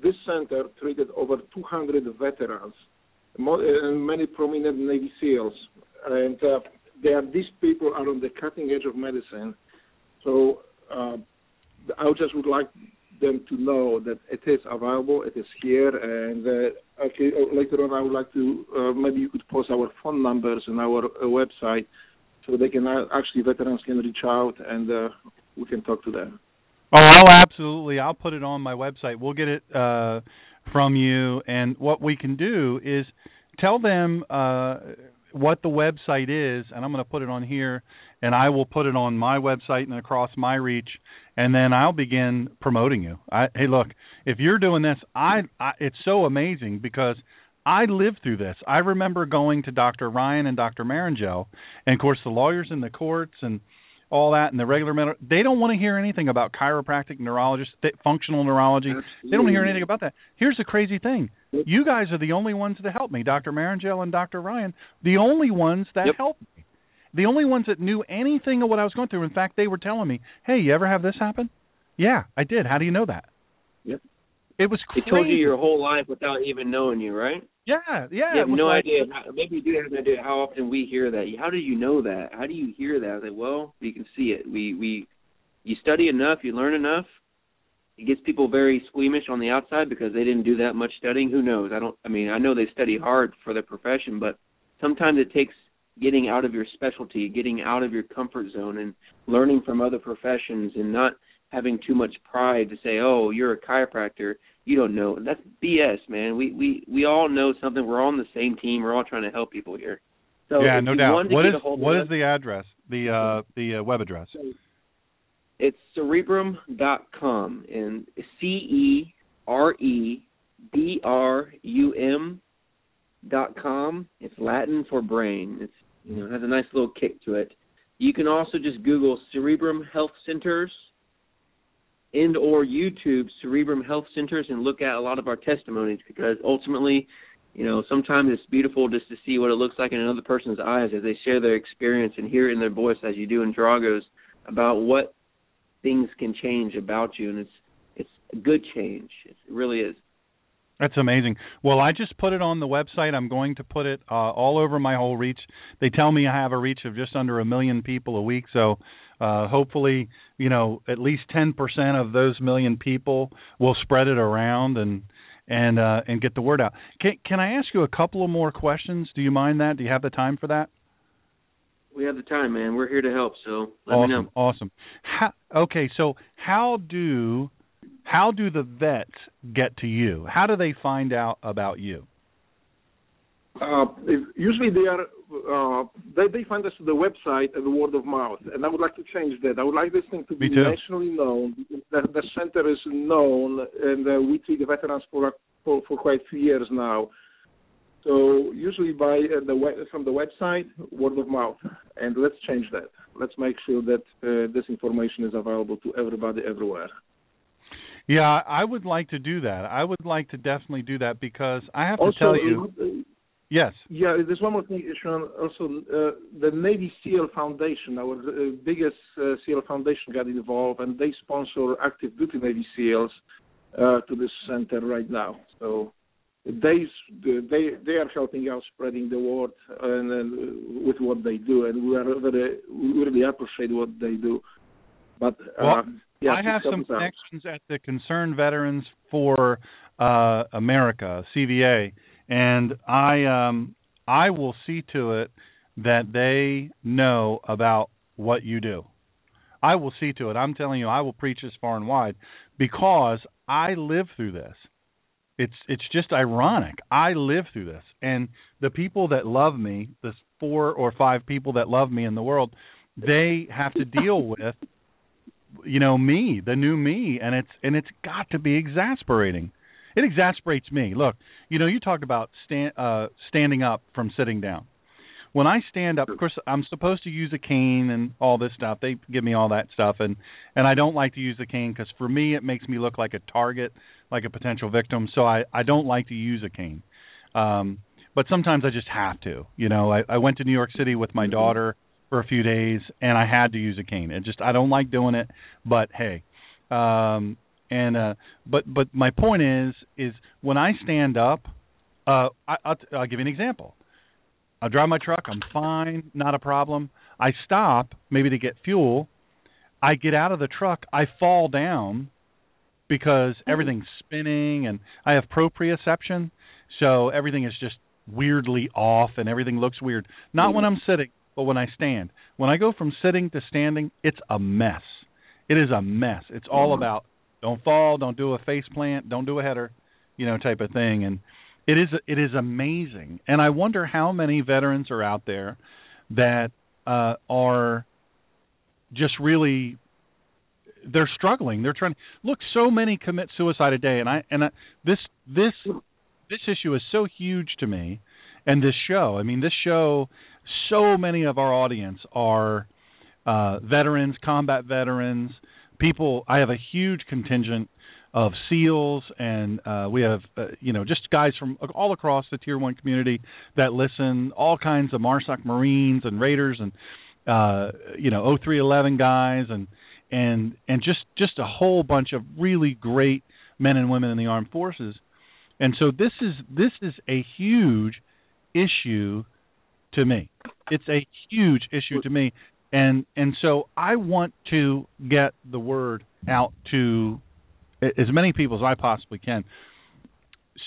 This center treated over 200 veterans, many prominent Navy SEALs. And these people are on the cutting edge of medicine. So I just would like them to know that it is available, it is here, and later on I would like to, maybe you could post our phone numbers and our website so they can veterans can reach out and we can talk to them. Oh, absolutely. I'll put it on my website. We'll get it from you, and what we can do is tell them what the website is, and I'm going to put it on here, and I will put it on my website and across my reach, and then I'll begin promoting you. Hey, look, if you're doing this, it's so amazing because I lived through this. I remember going to Dr. Ryan and Dr. Marangelo, and, of course, the lawyers in the courts and all that and the regular medical, they don't want to hear anything about chiropractic, neurologists, functional neurology. Absolutely. They don't want to hear anything about that. Here's the crazy thing. You guys are the only ones that helped me, Dr. Marangelo and Dr. Ryan, the only ones that helped me, the only ones that knew anything of what I was going through. In fact, they were telling me, hey, you ever have this happen? Yeah, I did. How do you know that? Yep. It was crazy. It told you your whole life without even knowing you, right? Yeah. You have no idea. Maybe you do have an idea how often we hear that. How do you know that? How do you hear that? I was like, well, we can see it. You study enough, you learn enough. It gets people very squeamish on the outside because they didn't do that much studying. Who knows? I know they study hard for their profession, but sometimes it takes getting out of your specialty, getting out of your comfort zone and learning from other professions and not having too much pride to say, oh, you're a chiropractor, you don't know. That's BS, man. We all know something. We're all on the same team. We're all trying to help people here. So yeah, no doubt. What is the address, the web address? It's cerebrum.com, and C-E-R-E-B-R-U-M .com. It's Latin for brain. It's, you know, it has a nice little kick to it. You can also just Google Cerebrum Health Centers and or YouTube Cerebrum Health Centers and look at a lot of our testimonies, because ultimately, you know, sometimes it's beautiful just to see what it looks like in another person's eyes as they share their experience and hear it in their voice, as you do in Drago's, about what things can change about you. And it's a good change. It really is. That's amazing. Well, I just put it on the website. I'm going to put it all over my whole reach. They tell me I have a reach of just under 1 million people a week, so hopefully, you know, at least 10% of those 1 million people will spread it around and get the word out. Can I ask you a couple of more questions? Do you mind that? Do you have the time for that? We have the time, man. We're here to help, so let me know. Awesome. How do the vets get to you? How do they find out about you? Usually they find us on the website and the word of mouth, and I would like to change that. I would like this thing to be nationally known, that the center is known, and we treat the veterans for quite a few years now. So usually by from the website, word of mouth, and let's change that. Let's make sure that this information is available to everybody everywhere. Yeah, I would like to do that. I would like to definitely do that, because I have to tell you. Yes. Yeah, there's one more thing, Sean. Also, the Navy SEAL Foundation, our biggest SEAL Foundation, got involved, and they sponsor active duty Navy SEALs to this center right now. So they are helping out spreading the word and with what they do, and we really appreciate what they do. But yeah, I have some connections at the Concerned Veterans for America, CVA, and I will see to it that they know about what you do. I will see to it. I'm telling you, I will preach this far and wide, because I live through this. It's just ironic. I live through this, and the people that love me, the 4 or 5 people that love me in the world, they have to deal with, you know, me, the new me, and it's got to be exasperating. It exasperates me. Look, you know, you talked about standing up from sitting down. When I stand up, of course, I'm supposed to use a cane and all this stuff. They give me all that stuff, and I don't like to use the cane, because for me it makes me look like a target, like a potential victim, so I don't like to use a cane. But sometimes I just have to. You know, I went to New York City with my daughter for a few days, and I had to use a cane. It just, I don't like doing it, but hey, but my point is when I stand up, I'll give you an example. I drive my truck, I'm fine, not a problem. I stop, maybe to get fuel. I get out of the truck, I fall down because everything's spinning, and I have proprioception, so everything is just weirdly off, and everything looks weird. Not when I'm sitting, but when I stand. When I go from sitting to standing, it's a mess. It is a mess. It's all about don't fall, don't do a face plant, don't do a header, you know, type of thing. And it is amazing. And I wonder how many veterans are out there that are just really, they're struggling. They're trying. Look, so many commit suicide a day, and I, this issue is so huge to me. And this show, I mean, so many of our audience are veterans, combat veterans, people. I have a huge contingent of SEALs, and we have, just guys from all across the Tier 1 community that listen, all kinds of MARSOC Marines and Raiders and, 0311 guys and just a whole bunch of really great men and women in the armed forces. And so this is a huge issue to me. It's a huge issue to me. And so I want to get the word out to as many people as I possibly can.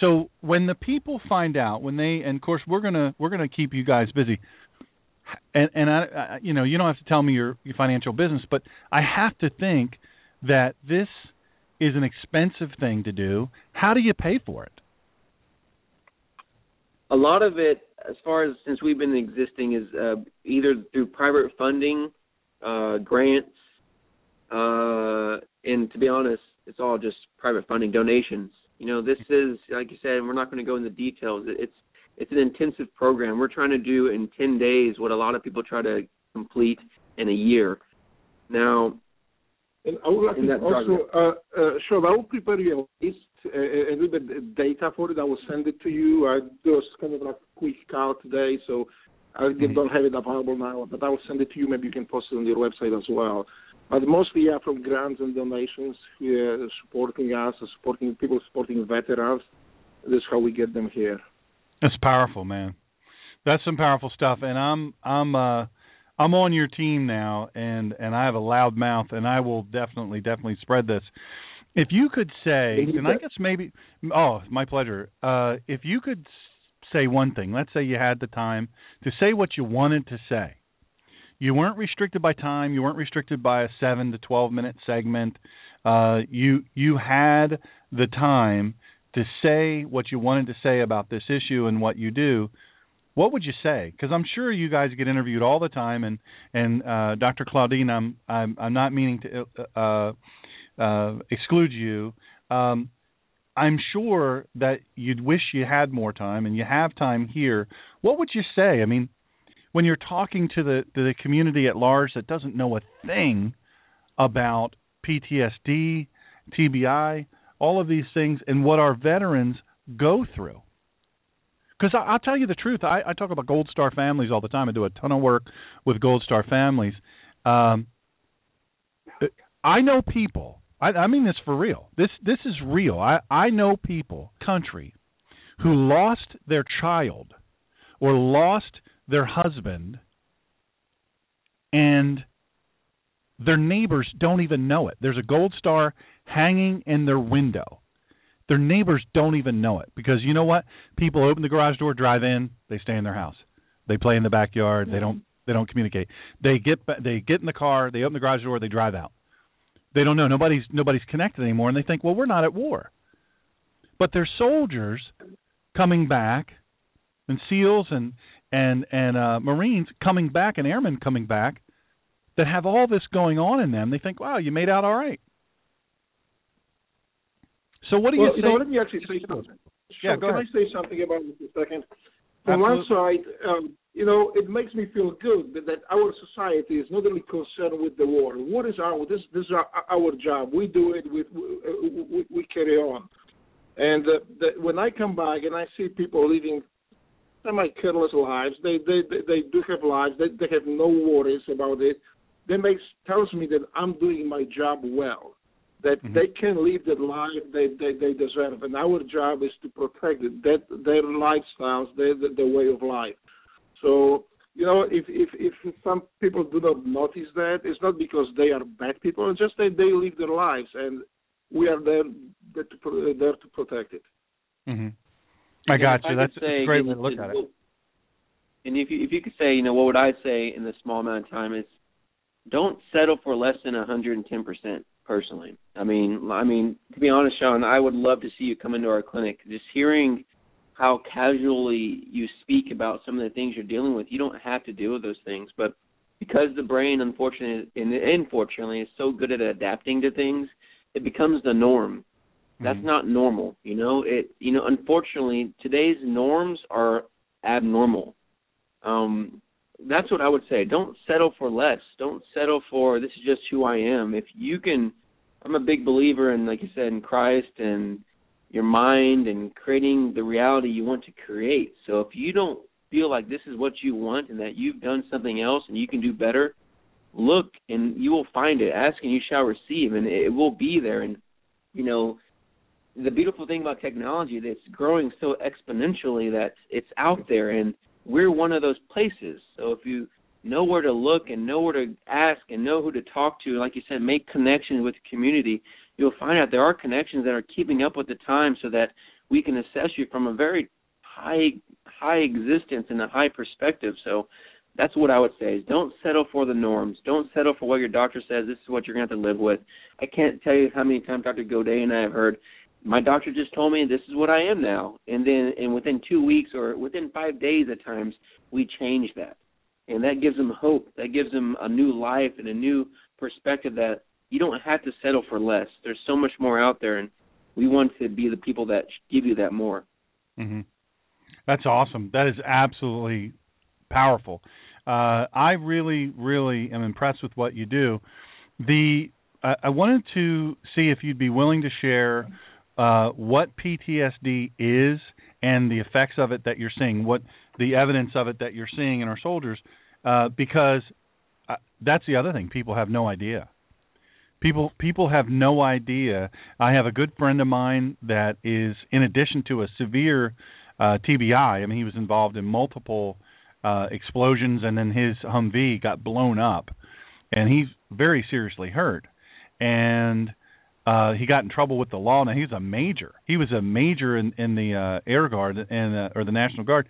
So when the people find out, and of course we're gonna keep you guys busy. And I, you know, you don't have to tell me your financial business, but I have to think that this is an expensive thing to do. How do you pay for it? A lot of it, as far as since we've been existing, is either through private funding, grants, and to be honest, it's all just private funding, donations. You know, this is, like you said, we're not going to go into details. It's It's an intensive program. We're trying to do in 10 days what a lot of people try to complete in a year. Now, and I would like to also, Sean, I will prepare you a list, a little bit of data for it. I will send it to you. I just kind of like a quick call today, so I don't have it available now, but I will send it to you. Maybe you can post it on your website as well. But mostly, yeah, from grants and donations, supporting us, supporting people, supporting veterans. That's how we get them here. That's powerful, man. That's some powerful stuff. And I'm on your team now, and I have a loud mouth, and I will definitely spread this. If you could say, and I guess maybe, oh, my pleasure. If you could say one thing, let's say you had the time to say what you wanted to say. You weren't restricted by time. You weren't restricted by a 7 to 12-minute segment. You had the time to say what you wanted to say about this issue and what you do. What would you say? Because I'm sure you guys get interviewed all the time, and Dr. Claudine, I'm not meaning to exclude you. I'm sure that you'd wish you had more time, and you have time here. What would you say? I mean, when you're talking to the community at large that doesn't know a thing about PTSD, TBI, all of these things, and what our veterans go through. Because I'll tell you the truth, I talk about Gold Star families all the time. I do a ton of work with Gold Star families. I know people. I mean this for real. This is real. I know people, country, who lost their child or lost their husband, and their neighbors don't even know it. There's a Gold Star hanging in their window. Their neighbors don't even know it, because you know what? People open the garage door, drive in, they stay in their house. They play in the backyard, they don't communicate. They get in the car, they open the garage door, they drive out. They don't know. Nobody's connected anymore, and they think, "Well, we're not at war." But their soldiers coming back, and SEALs and Marines coming back, and airmen coming back that have all this going on in them, they think, "Wow, you made out all right." So what do you say? Let me actually say something. Yeah, go ahead. Can I say something about this a second? From one side, it makes me feel good that our society is not really concerned with the war. What is this is our job. We do it. We carry on. And when I come back and I see people living semi-careless lives, they do have lives. They have no worries about it. That tells me that I'm doing my job well. That they can live the life they deserve, and our job is to protect it, their lifestyles, their way of life. So, if some people do not notice that, it's not because they are bad people, it's just that they live their lives, and we are there to protect it. Mm-hmm. I got you. That's a great way to look at it. And if you could say, what would I say in the small amount of time is, don't settle for less than 110%. Personally, I mean, to be honest, Sean, I would love to see you come into our clinic. Just hearing how casually you speak about some of the things you're dealing with, you don't have to deal with those things. But because the brain, unfortunately, is so good at adapting to things, it becomes the norm. That's not normal, Unfortunately, today's norms are abnormal. That's what I would say. Don't settle for less. Don't settle for this is just who I am. If you can, I'm a big believer in, like you said, in Christ and your mind and creating the reality you want to create. So if you don't feel like this is what you want and that you've done something else and you can do better, look and you will find it. Ask and you shall receive, and it will be there. And, the beautiful thing about technology that's growing so exponentially that it's out there, and we're one of those places. So if you know where to look and know where to ask and know who to talk to, like you said, make connections with the community, you'll find out there are connections that are keeping up with the time so that we can assess you from a very high existence and a high perspective. So that's what I would say is don't settle for the norms. Don't settle for what your doctor says. This is what you're going to have to live with. I can't tell you how many times Dr. Gaudet and I have heard, my doctor just told me this is what I am now. And within 2 weeks or within 5 days at times, we change that. And that gives them hope. That gives them a new life and a new perspective that you don't have to settle for less. There's so much more out there, and we want to be the people that give you that more. Mm-hmm. That's awesome. That is absolutely powerful. I really, really am impressed with what you do. I wanted to see if you'd be willing to share what PTSD is and the effects of it that you're seeing, what the evidence of it that you're seeing in our soldiers, because that's the other thing. People have no idea. People have no idea. I have a good friend of mine that is, in addition to a severe TBI, I mean, he was involved in multiple explosions, and then his Humvee got blown up, and he's very seriously hurt. And he got in trouble with the law. Now, he's a major. He was a major in the Air Guard and or the National Guard.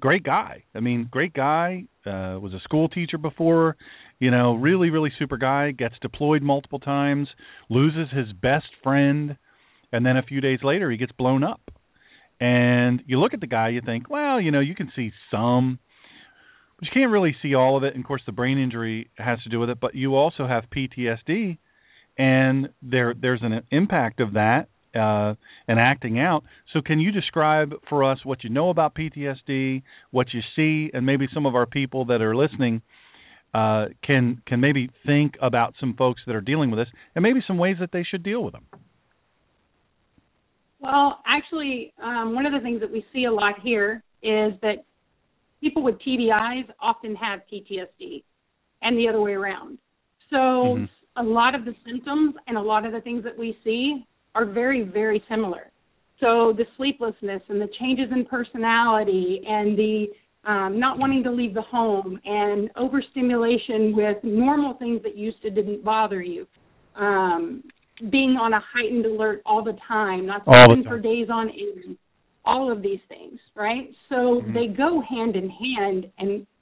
Great guy. I mean, great guy. Was a school teacher before. You know, really, really super guy. Gets deployed multiple times. Loses his best friend. And then a few days later, he gets blown up. And you look at the guy, you think, well, you know, you can see some. But you can't really see all of it. And, of course, the brain injury has to do with it. But you also have PTSD. And there's an impact of that. And acting out. So can you describe for us what you know about PTSD, what you see, and maybe some of our people that are listening can maybe think about some folks that are dealing with this and maybe some ways that they should deal with them? Well, actually, one of the things that we see a lot here is that people with TBIs often have PTSD and the other way around. So a lot of the symptoms and a lot of the things that we see are very, very similar. So the sleeplessness and the changes in personality and the not wanting to leave the home and overstimulation with normal things that used to didn't bother you, being on a heightened alert all the time, not sleeping for days on end, all of these things, right? So they go hand in hand,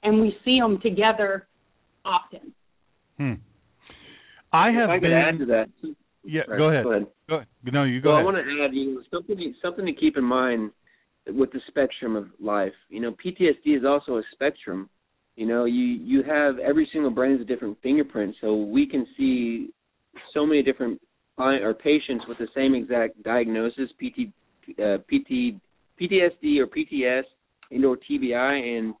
and we see them together often. I could add to that. Yeah, right, go ahead. No, you go ahead. I want to add something to keep in mind with the spectrum of life. You know, PTSD is also a spectrum. You know, you have every single brain is a different fingerprint, so we can see so many different patients with the same exact diagnosis, PTSD or PTS and/or TBI, and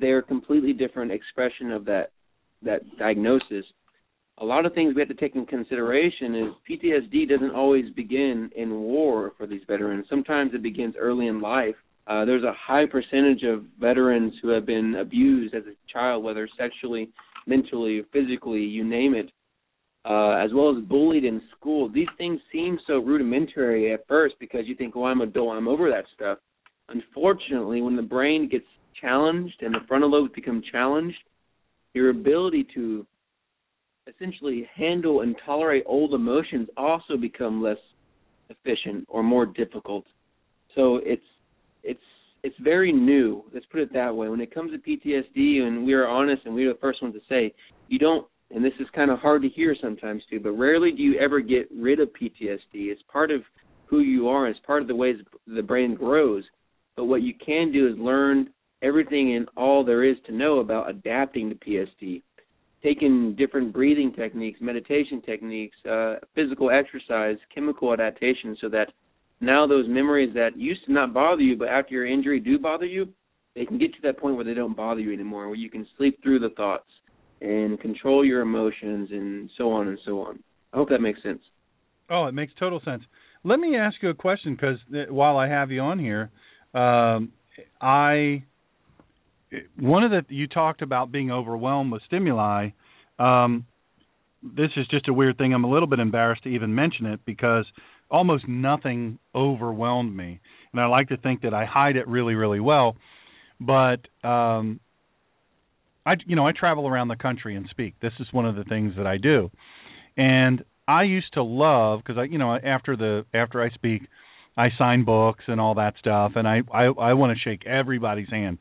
they're completely different expression of that diagnosis. A lot of things we have to take in consideration is PTSD doesn't always begin in war for these veterans. Sometimes it begins early in life. There's a high percentage of veterans who have been abused as a child, whether sexually, mentally, physically, you name it, as well as bullied in school. These things seem so rudimentary at first because you think, well, I'm adult, I'm over that stuff. Unfortunately, when the brain gets challenged and the frontal lobes become challenged, your ability to essentially handle and tolerate old emotions also become less efficient or more difficult. So it's very new. Let's put it that way. When it comes to PTSD, and we are honest and we are the first ones to say, you don't, and this is kind of hard to hear sometimes too, but rarely do you ever get rid of PTSD. It's part of who you are. It's part of the ways the brain grows. But what you can do is learn everything and all there is to know about adapting to PTSD. Taking different breathing techniques, meditation techniques, physical exercise, chemical adaptation, so that now those memories that used to not bother you, but after your injury do bother you, they can get to that point where they don't bother you anymore, where you can sleep through the thoughts and control your emotions and so on and so on. I hope that makes sense. Oh, it makes total sense. Let me ask you a question, because while I have you on here, you talked about being overwhelmed with stimuli. This is just a weird thing. I'm a little bit embarrassed to even mention it because almost nothing overwhelmed me. And I like to think that I hide it really, really well. But, I travel around the country and speak. This is one of the things that I do. And I used to love, because after I speak, I sign books and all that stuff. And I want to shake everybody's hand.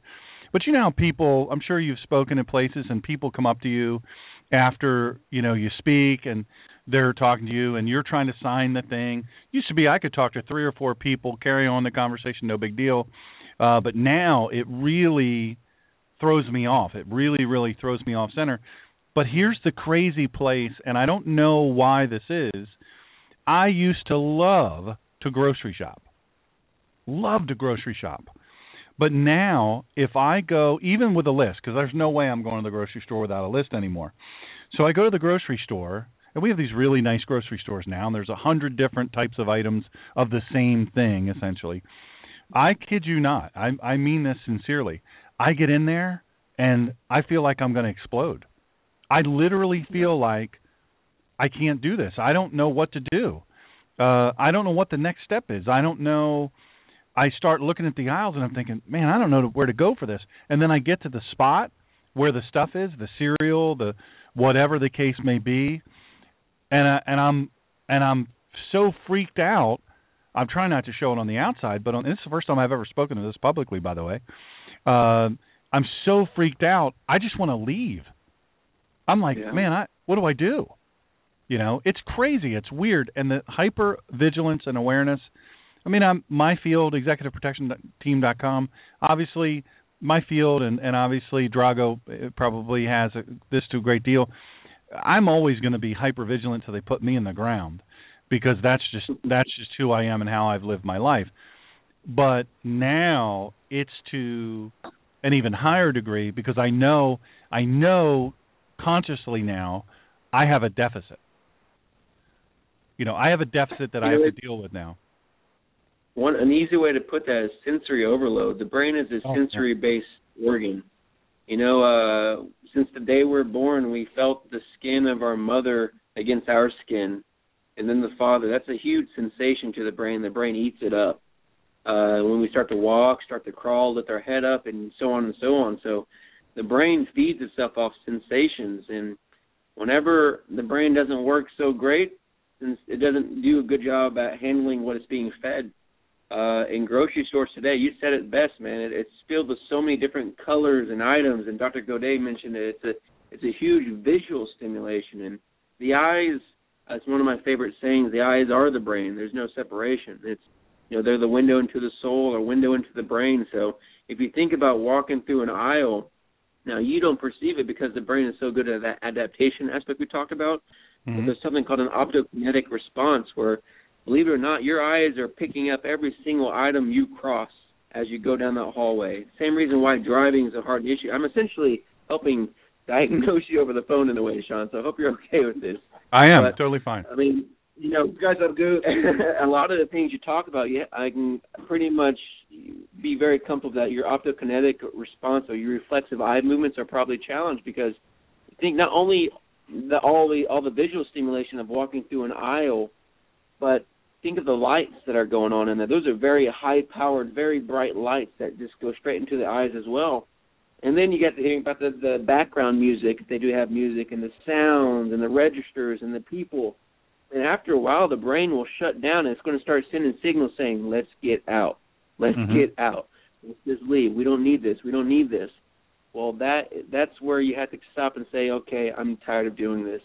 But you know how people, I'm sure you've spoken at places and people come up to you after, you know, you speak and they're talking to you and you're trying to sign the thing. Used to be I could talk to 3 or 4 people, carry on the conversation, no big deal. But now it really throws me off. It really, really throws me off center. But here's the crazy place, and I don't know why this is. I used to love to grocery shop. But now, if I go, even with a list, because there's no way I'm going to the grocery store without a list anymore. So I go to the grocery store, and we have these really nice grocery stores now, and there's 100 different types of items of the same thing, essentially. I kid you not. I mean this sincerely. I get in there, and I feel like I'm going to explode. I literally feel like I can't do this. I don't know what to do. I don't know what the next step is. I don't know. I start looking at the aisles, and I'm thinking, man, I don't know where to go for this. And then I get to the spot where the stuff is, the cereal, the whatever the case may be, and I'm so freaked out. I'm trying not to show it on the outside, but this is the first time I've ever spoken to this publicly, by the way. I'm so freaked out, I just want to leave. I'm like, man, what do I do? You know, it's crazy. It's weird. And the hypervigilance and awareness, I mean, my field, ExecutiveProtectionTeam.com, obviously my field, and obviously Drago probably has this to a great deal. I'm always going to be hypervigilant till they put me in the ground, because that's just who I am and how I've lived my life. But now it's to an even higher degree, because I know consciously now I have a deficit. You know, I have a deficit that I have to deal with now. An easy way to put that is sensory overload. The brain is a sensory-based organ. You know, since the day we're born, we felt the skin of our mother against our skin, and then the father. That's a huge sensation to the brain. The brain eats it up. When we start to walk, start to crawl, lift our head up, and so on and so on. So the brain feeds itself off sensations, and whenever the brain doesn't work so great, since it doesn't do a good job at handling what it's being fed, in grocery stores today, you said it best, man. It's filled with so many different colors and items, and Dr. Gaudet mentioned it. It's a huge visual stimulation, and the eyes. It's one of my favorite sayings. The eyes are the brain. There's no separation. It's, you know, they're the window into the soul or window into the brain. So if you think about walking through an aisle, now you don't perceive it because the brain is so good at that adaptation aspect we talked about. Mm-hmm. But there's something called an optokinetic response where, believe it or not, your eyes are picking up every single item you cross as you go down that hallway. Same reason why driving is a hard issue. I'm essentially helping diagnose you over the phone in a way, Sean, so I hope you're okay with this. I am, but totally fine. I mean, you know, guys, I'm good. A lot of the things you talk about, I can pretty much be very comfortable that your optokinetic response or your reflexive eye movements are probably challenged, because I think not only all the visual stimulation of walking through an aisle, but think of the lights that are going on in there. Those are very high-powered, very bright lights that just go straight into the eyes as well. And then you get to hearing about the background music, if they do have music, and the sounds and the registers and the people. And after a while, the brain will shut down, and it's going to start sending signals saying, let's get out. Let's get out. Let's just leave. We don't need this. We don't need this. Well, that's where you have to stop and say, okay, I'm tired of doing this.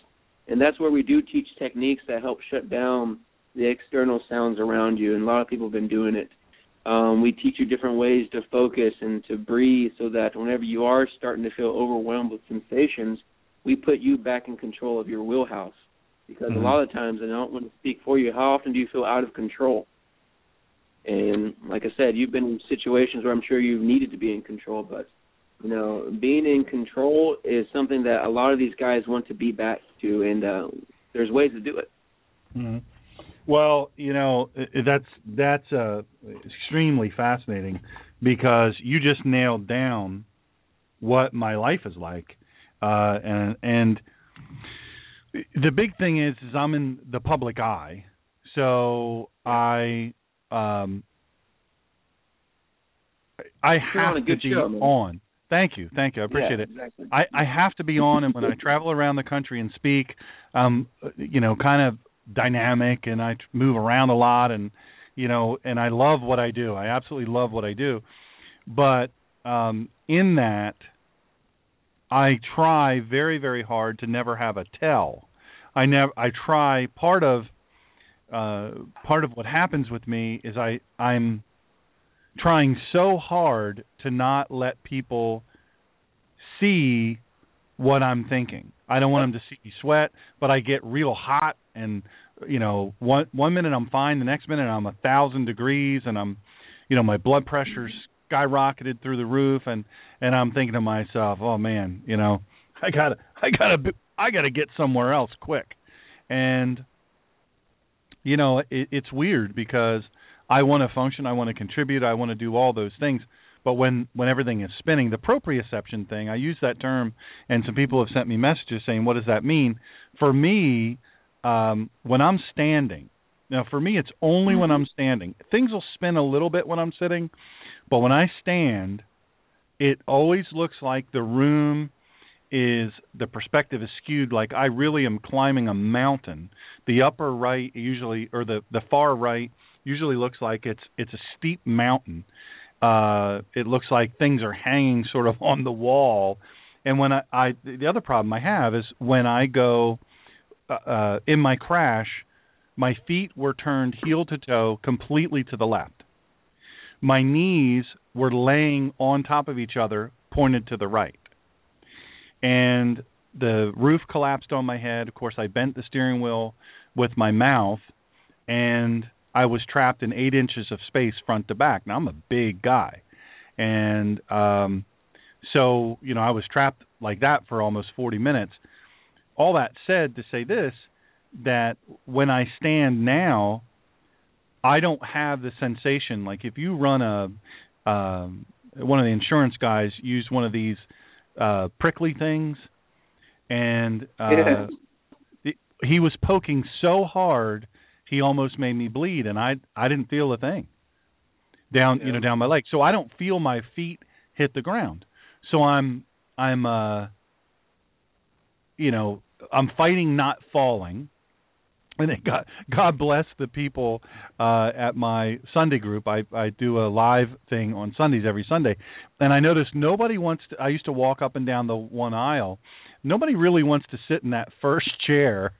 And that's where we do teach techniques that help shut down the external sounds around you, and a lot of people have been doing it. We teach you different ways to focus and to breathe so that whenever you are starting to feel overwhelmed with sensations, we put you back in control of your wheelhouse. Because a lot of times, and I don't want to speak for you, how often do you feel out of control? And like I said, you've been in situations where I'm sure you've needed to be in control, but you know, being in control is something that a lot of these guys want to be back to, and there's ways to do it. Mm-hmm. Well, you know, that's extremely fascinating, because you just nailed down what my life is like, and the big thing is I'm in the public eye, so I have to be on. Thank you. I appreciate it. Exactly. I have to be on, and when I travel around the country and speak, you know, kind of dynamic, and I move around a lot, and you know, and I love what I do. I absolutely love what I do. But in that, I try very, very hard to never have a tell. I try. Part of what happens with me is I'm trying so hard to not let people see what I'm thinking. I don't want them to see me sweat, but I get real hot, and you know, one minute I'm fine, the next minute I'm 1,000 degrees, and I'm, you know, my blood pressure's skyrocketed through the roof, and I'm thinking to myself, oh man, you know, I gotta get somewhere else quick. And you know, it's weird because I want to function, I want to contribute, I want to do all those things. But when everything is spinning, the proprioception thing, I use that term, and some people have sent me messages saying, what does that mean? For me, when I'm standing, now for me it's only when I'm standing. Things will spin a little bit when I'm sitting, but when I stand, it always looks like the room is, the perspective is skewed, like I really am climbing a mountain. The upper right usually, or the far right usually looks like it's a steep mountain. It looks like things are hanging sort of on the wall. And when the other problem I have is when I go in my crash, my feet were turned heel to toe completely to the left. My knees were laying on top of each other, pointed to the right. And the roof collapsed on my head. Of course, I bent the steering wheel with my mouth, and I was trapped in 8 inches of space front to back. Now, I'm a big guy. And so, you know, I was trapped like that for almost 40 minutes. All that said to say this, that when I stand now, I don't have the sensation. Like if you run one of the insurance guys used one of these prickly things, and he was poking so hard he almost made me bleed, and I didn't feel a thing down my leg. So I don't feel my feet hit the ground. So I'm fighting not falling. And God bless the people at my Sunday group. I do a live thing on Sundays every Sunday, and I noticed nobody wants to. I used to walk up and down the one aisle. Nobody really wants to sit in that first chair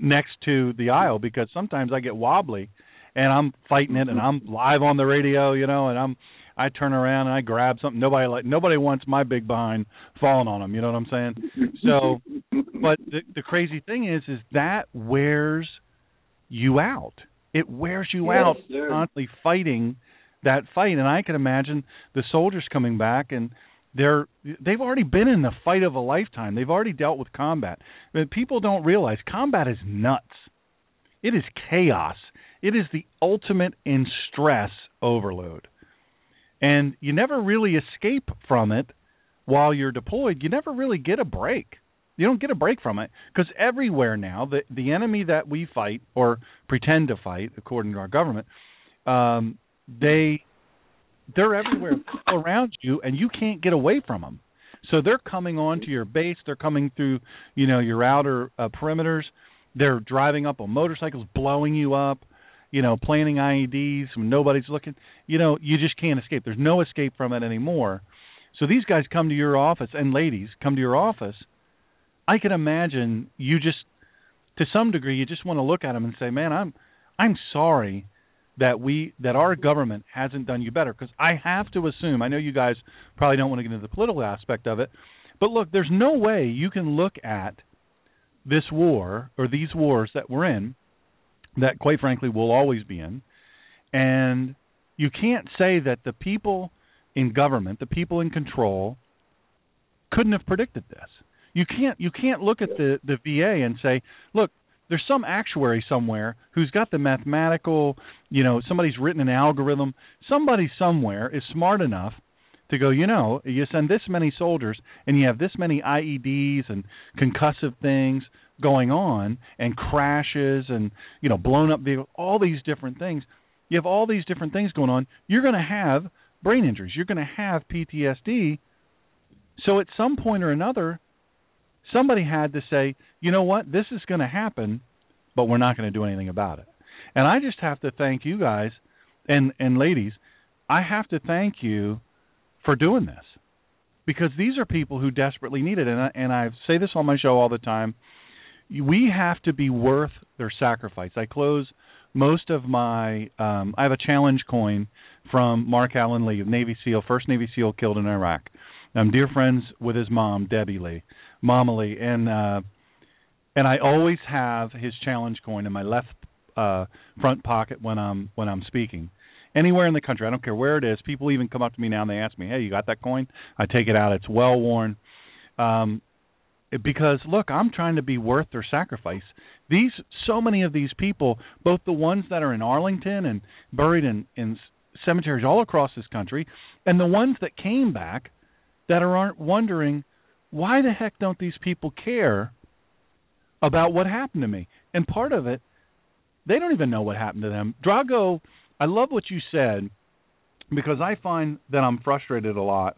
next to the aisle because sometimes I get wobbly, and I'm fighting it, and I'm live on the radio, you know, and I turn around and I grab something. Nobody wants my big behind falling on them. You know what I'm saying? So, but the crazy thing is that wears you out. It wears you out, sir. Constantly fighting that fight. And I can imagine the soldiers coming back, and they've already been in the fight of a lifetime. They've already dealt with combat. But people don't realize combat is nuts. It is chaos. It is the ultimate in stress overload. And you never really escape from it while you're deployed. You never really get a break. You don't get a break from it because everywhere now, the enemy that we fight or pretend to fight, according to our government, they're everywhere around you, and you can't get away from them. So they're coming onto your base. They're coming through, you know, your outer perimeters. They're driving up on motorcycles, blowing you up. You know, planting IEDs when nobody's looking. You know, you just can't escape. There's no escape from it anymore. So these guys come to your office, and ladies come to your office. I can imagine you just, to some degree, you just want to look at them and say, man, I'm sorry that our government hasn't done you better. Because I have to assume, I know you guys probably don't want to get into the political aspect of it, but look, there's no way you can look at this war or these wars that we're in, that, quite frankly, we'll always be in. And you can't say that the people in government, the people in control, couldn't have predicted this. You can't look at the VA and say, look, there's some actuary somewhere who's got the mathematical, you know, somebody's written an algorithm. Somebody somewhere is smart enough to go, you know, you send this many soldiers and you have this many IEDs and concussive things going on and crashes and, you know, blown up vehicles, all these different things. You have all these different things going on. You're going to have brain injuries. You're going to have PTSD. So at some point or another, somebody had to say, you know what, this is going to happen, but we're not going to do anything about it. And I just have to thank you guys and ladies. I have to thank you for doing this because these are people who desperately need it. And I say this on my show all the time. We have to be worth their sacrifice. I close most of my I have a challenge coin from Mark Allen Lee, Navy SEAL, first Navy SEAL killed in Iraq. I'm dear friends with his mom, Debbie Lee, Mama Lee, and I always have his challenge coin in my left front pocket when I'm speaking. anywhere in the country. I don't care where it is. People even come up to me now and they ask me, hey, you got that coin? I take it out. It's well-worn. Because, look, I'm trying to be worth their sacrifice. So many of these people, both the ones that are in Arlington and buried in cemeteries all across this country, and the ones that came back that are wondering, why the heck don't these people care about what happened to me? And part of it, they don't even know what happened to them. Drago, I love what you said, because I find that I'm frustrated a lot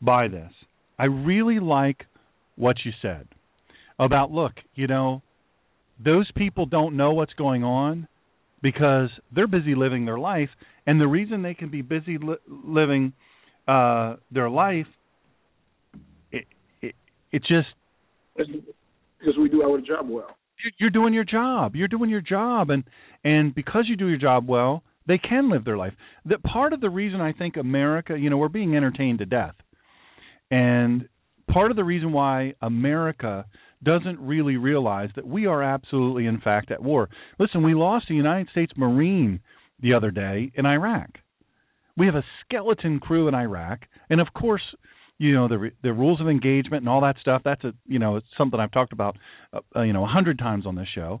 by this. I really like what you said about, look, you know, those people don't know what's going on because they're busy living their life, and the reason they can be busy living their life, it just... Because we do our job well. You're doing your job. You're doing your job, and because you do your job well, they can live their life. That part of the reason I think America, you know, we're being entertained to death, and part of the reason why America doesn't really realize that we are absolutely, in fact, at war. Listen, we lost the United States Marine the other day in Iraq. We have a skeleton crew in Iraq, and of course, you know, the rules of engagement and all that stuff. That's it's something I've talked about 100 times on this show.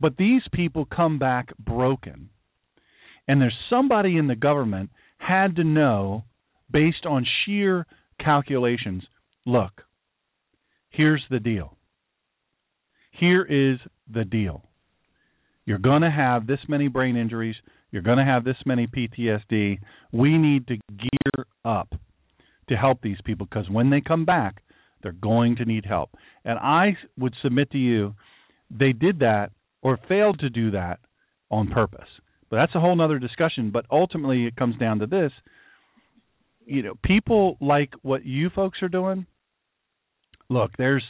But these people come back broken, and there's somebody in the government had to know, based on sheer calculations, look, here's the deal. Here is the deal. You're going to have this many brain injuries. You're going to have this many PTSD. We need to gear up to help these people, because when they come back, they're going to need help. And I would submit to you, they did that or failed to do that on purpose. But that's a whole other discussion. But ultimately, it comes down to this. You know, people like what you folks are doing, look, there's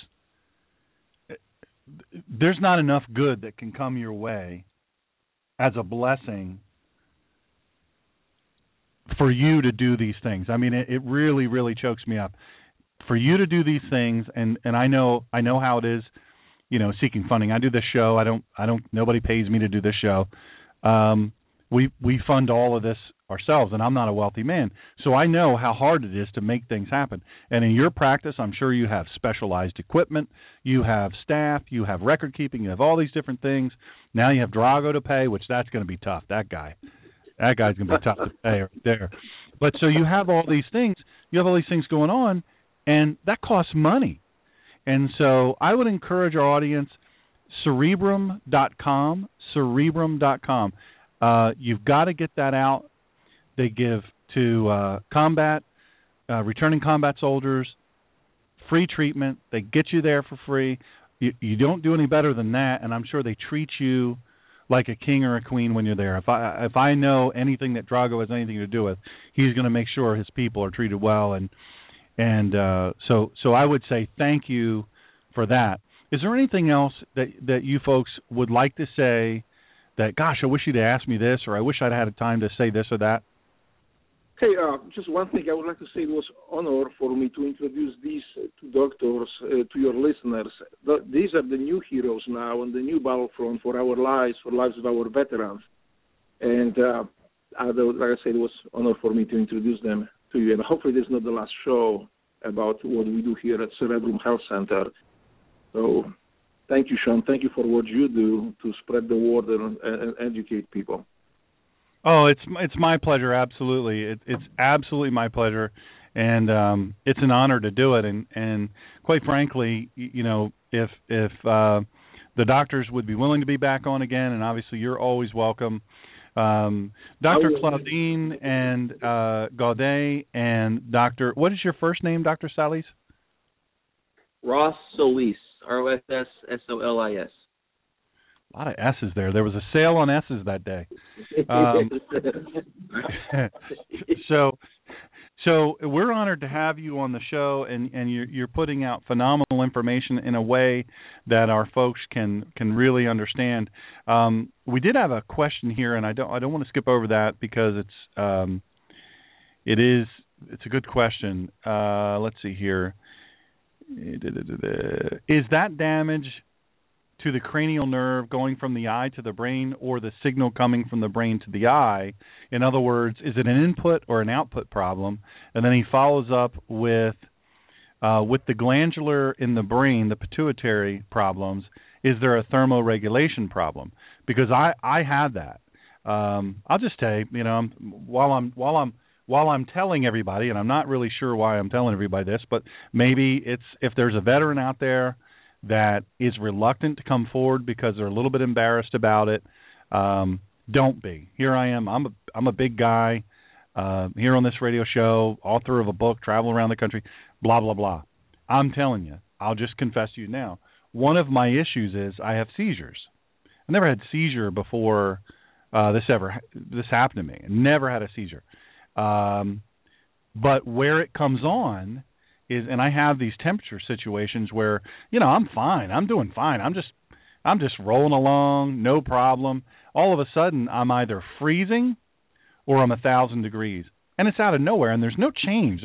not enough good that can come your way as a blessing for you to do these things. I mean, it really, really chokes me up. For you to do these things, and I know how it is, you know, seeking funding. I do this show. I don't nobody pays me to do this show. We fund all of this ourselves, and I'm not a wealthy man, so I know how hard it is to make things happen. And in your practice, I'm sure you have specialized equipment, you have staff, you have record keeping, you have all these different things. Now you have Drago to pay, which that's going to be tough. That guy's going to be tough to pay right there. But so you have all these things. You have all these things going on, and that costs money. And so I would encourage our audience, cerebrum.com, cerebrum.com. You've got to get that out. They give to returning combat soldiers, free treatment. They get you there for free. You don't do any better than that, and I'm sure they treat you like a king or a queen when you're there. If I know anything that Drago has anything to do with, he's going to make sure his people are treated well. And so I would say thank you for that. Is there anything else that you folks would like to say that, gosh, I wish you'd asked me this, or I wish I'd had a time to say this or that? Hey, just one thing I would like to say. It was an honor for me to introduce these two doctors to your listeners. These are the new heroes now on the new battlefront for our lives, for lives of our veterans. And like I said, it was an honor for me to introduce them to you. And hopefully this is not the last show about what we do here at Cerebrum Health Center. So thank you, Sean. Thank you for what you do to spread the word and educate people. Oh, it's my pleasure, absolutely. It's absolutely my pleasure, and it's an honor to do it. And quite frankly, you know, if the doctors would be willing to be back on again, and obviously you're always welcome. Dr. Claudine and Gaudet and Dr. What is your first name, Dr. Solis? Ross Solis, R-O-S-S-S-O-L-I-S. A lot of S's there. There was a sale on S's that day. So we're honored to have you on the show, and you're putting out phenomenal information in a way that our folks can really understand. We did have a question here, and I don't want to skip over that because it's a good question. Let's see here. Is that damage to the cranial nerve going from the eye to the brain, or the signal coming from the brain to the eye? In other words, is it an input or an output problem? And then he follows up with the glandular in the brain, the pituitary problems. Is there a thermoregulation problem? Because I had that. I'll just say, you know, while I'm telling everybody, and I'm not really sure why I'm telling everybody this, but maybe it's if there's a veteran out there that is reluctant to come forward because they're a little bit embarrassed about it, don't be. Here I am. I'm a big guy here on this radio show, author of a book, travel around the country, blah, blah, blah. I'm telling you, I'll just confess to you now, one of my issues is I have seizures. I never had seizure before this happened to me. I never had a seizure. But where it comes on is, and I have these temperature situations where, you know, I'm fine. I'm doing fine. I'm just rolling along, no problem. All of a sudden, I'm either freezing or I'm 1,000 degrees, and it's out of nowhere, and there's no change.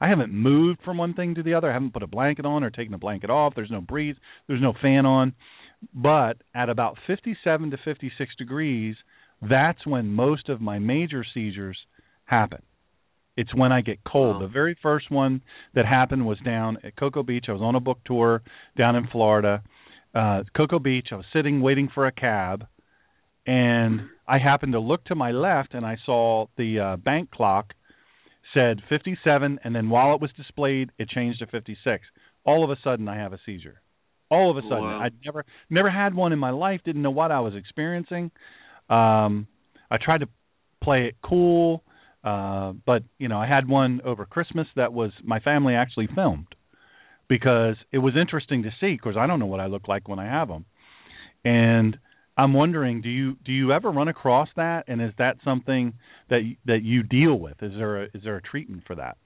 I haven't moved from one thing to the other. I haven't put a blanket on or taken a blanket off. There's no breeze. There's no fan on. But at about 57 to 56 degrees, that's when most of my major seizures happen. It's when I get cold. Wow. The very first one that happened was down at Cocoa Beach. I was on a book tour down in Florida. Cocoa Beach, I was sitting waiting for a cab, and I happened to look to my left, and I saw the bank clock said 57, and then while it was displayed, it changed to 56. All of a sudden, I have a seizure. All of a sudden. Wow. I never had one in my life, didn't know what I was experiencing. I tried to play it cool. But, you know, I had one over Christmas that was my family actually filmed because it was interesting to see, because I don't know what I look like when I have them. And I'm wondering, do you ever run across that? And is that something that you deal with? Is there a treatment for that?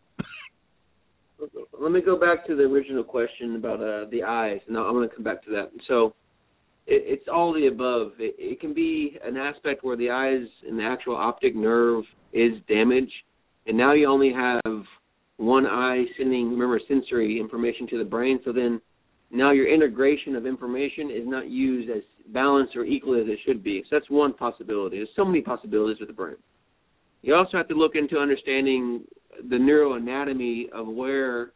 Let me go back to the original question about the eyes. No, I'm going to come back to that. So it's all the above. It can be an aspect where the eyes and the actual optic nerve is damaged, and now you only have one eye sending, remember, sensory information to the brain, so then now your integration of information is not used as balanced or equally as it should be. So that's one possibility. There's so many possibilities with the brain. You also have to look into understanding the neuroanatomy of where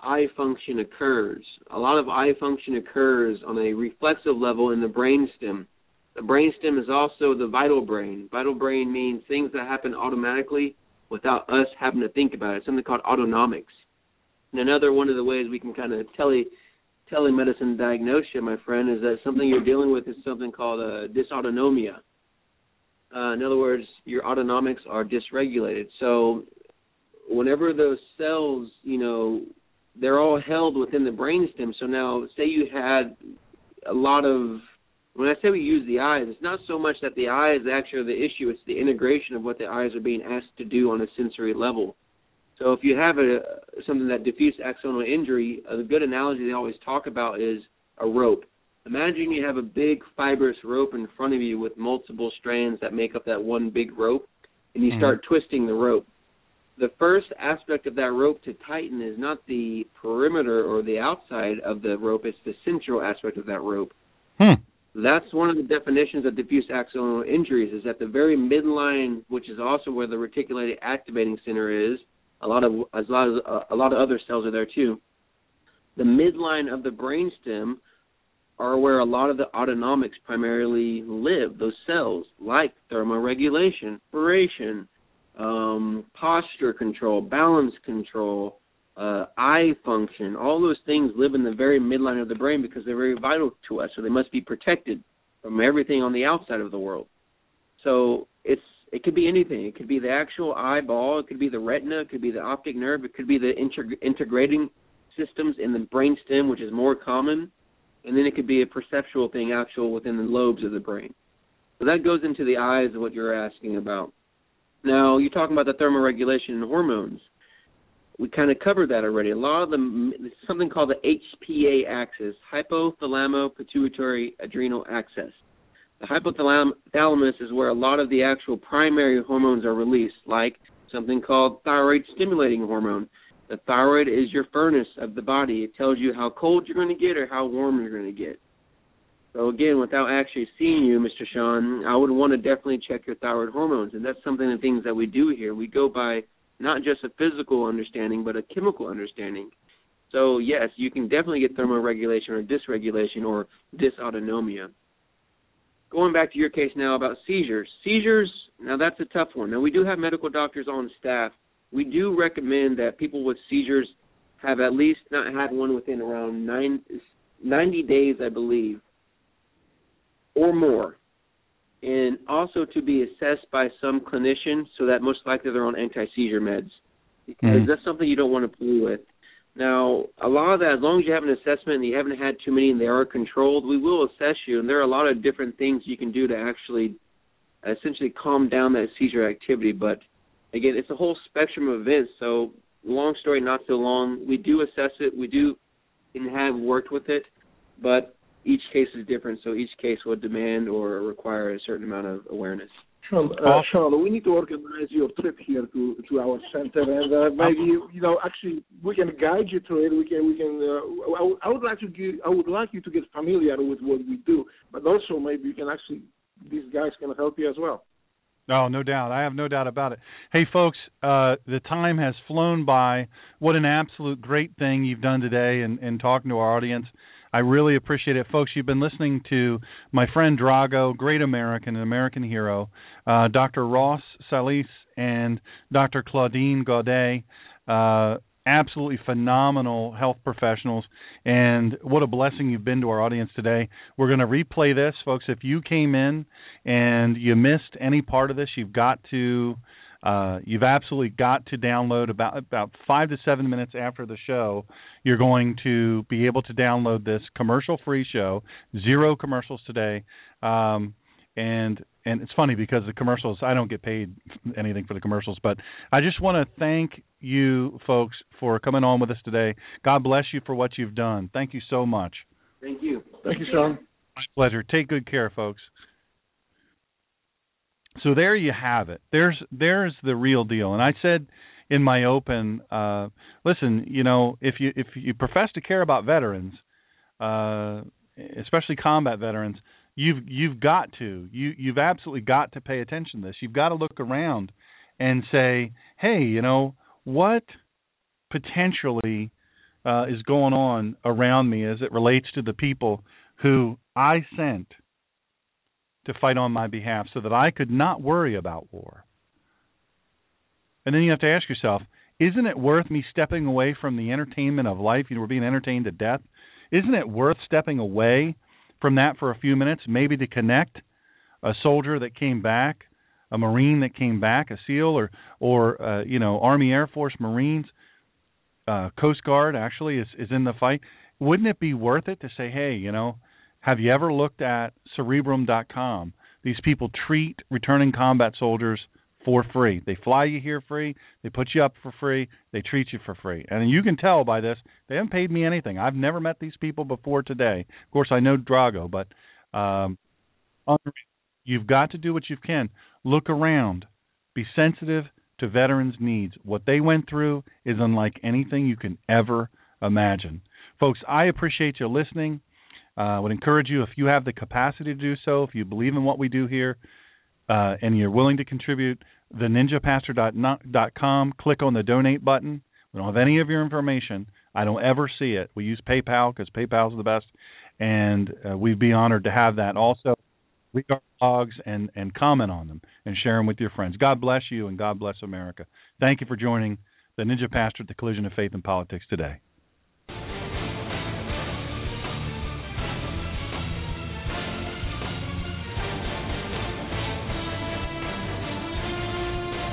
eye function occurs. A lot of eye function occurs on a reflexive level in the brainstem. The brainstem is also the vital brain. Vital brain means things that happen automatically without us having to think about it. It's something called autonomics. And another one of the ways we can kind of telemedicine diagnose you, my friend, is that something you're dealing with is something called dysautonomia. In other words, your autonomics are dysregulated. So whenever those cells, you know, they're all held within the brainstem. So now say you had a lot of, when I say we use the eyes, it's not so much that the eyes actually are the issue, it's the integration of what the eyes are being asked to do on a sensory level. So if you have something that diffuse axonal injury, a good analogy they always talk about is a rope. Imagine you have a big fibrous rope in front of you with multiple strands that make up that one big rope, and you start twisting the rope. The first aspect of that rope to tighten is not the perimeter or the outside of the rope, it's the central aspect of that rope. That's one of the definitions of diffuse axonal injuries, is that the very midline, which is also where the reticulated activating center is, a lot of other cells are there too. The midline of the brainstem are where a lot of the autonomics primarily live. Those cells, like thermoregulation, respiration, posture control, balance control, eye function, all those things live in the very midline of the brain because they're very vital to us, so they must be protected from everything on the outside of the world. So it could be anything. It could be the actual eyeball. It could be the retina. It could be the optic nerve. It could be the integrating systems in the brainstem, which is more common, and then it could be a perceptual thing actual within the lobes of the brain. So that goes into the eyes of what you're asking about. Now, you're talking about the thermoregulation and hormones. We kind of covered that already. A lot of them, something called the HPA axis, hypothalamo-pituitary-adrenal axis. The hypothalamus is where a lot of the actual primary hormones are released, like something called thyroid-stimulating hormone. The thyroid is your furnace of the body. It tells you how cold you're going to get or how warm you're going to get. So, again, without actually seeing you, Mr. Sean, I would want to definitely check your thyroid hormones, and that's something of the things that we do here. We go by not just a physical understanding but a chemical understanding. So, yes, you can definitely get thermoregulation or dysregulation or dysautonomia. Going back to your case now about seizures. Seizures, now that's a tough one. Now, we do have medical doctors on staff. We do recommend that people with seizures have at least not had one within around 90 days, I believe, or more, and also to be assessed by some clinician so that most likely they're on anti-seizure meds because that's something you don't want to play with. Now, a lot of that, as long as you have an assessment and you haven't had too many and they are controlled, we will assess you, and there are a lot of different things you can do to actually essentially calm down that seizure activity. But, again, it's a whole spectrum of events, so long story, not so long. We do assess it. We do and have worked with it, but each case is different, so each case would demand or require a certain amount of awareness. Sean, we need to organize your trip here to our center, and maybe actually we can guide you through it. We can. I would like you to get familiar with what we do, but also maybe you can actually these guys can help you as well. Oh, no doubt. I have no doubt about it. Hey, folks, the time has flown by. What an absolute great thing you've done today in talking to our audience. I really appreciate it. Folks, you've been listening to my friend Drago, great American, an American hero, Dr. Ross Solis and Dr. Charlene Gaudet, absolutely phenomenal health professionals, and what a blessing you've been to our audience today. We're going to replay this, folks. If you came in and you missed any part of this, you've absolutely got to download about 5 to 7 minutes after the show. You're going to be able to download this commercial-free show, 0 commercials today, and it's funny because the commercials, I don't get paid anything for the commercials, but I just want to thank you folks for coming on with us today. God bless you for what you've done. Thank you so much. Thank you. Thank you, Sean. My pleasure. Take good care, folks. So there you have it. There's the real deal. And I said in my open, listen, if you profess to care about veterans, especially combat veterans, you've absolutely got to pay attention to this. You've got to look around and say, hey, what potentially is going on around me as it relates to the people who I sent to fight on my behalf so that I could not worry about war. And then you have to ask yourself, isn't it worth me stepping away from the entertainment of life? We're being entertained to death. Isn't it worth stepping away from that for a few minutes, maybe to connect a soldier that came back, a Marine that came back, a SEAL, or Army, Air Force, Marines, Coast Guard actually is in the fight? Wouldn't it be worth it to say, hey, have you ever looked at Cerebrum.com? These people treat returning combat soldiers for free. They fly you here free. They put you up for free. They treat you for free. And you can tell by this, they haven't paid me anything. I've never met these people before today. Of course, I know Drago, but you've got to do what you can. Look around. Be sensitive to veterans' needs. What they went through is unlike anything you can ever imagine. Folks, I appreciate you listening. I would encourage you, if you have the capacity to do so, if you believe in what we do here, and you're willing to contribute, TheNinjaPastor.com. Click on the donate button. We don't have any of your information. I don't ever see it. We use PayPal because PayPal is the best, and we'd be honored to have that. Also, read our blogs and comment on them and share them with your friends. God bless you, and God bless America. Thank you for joining The Ninja Pastor at the Collision of Faith and Politics today.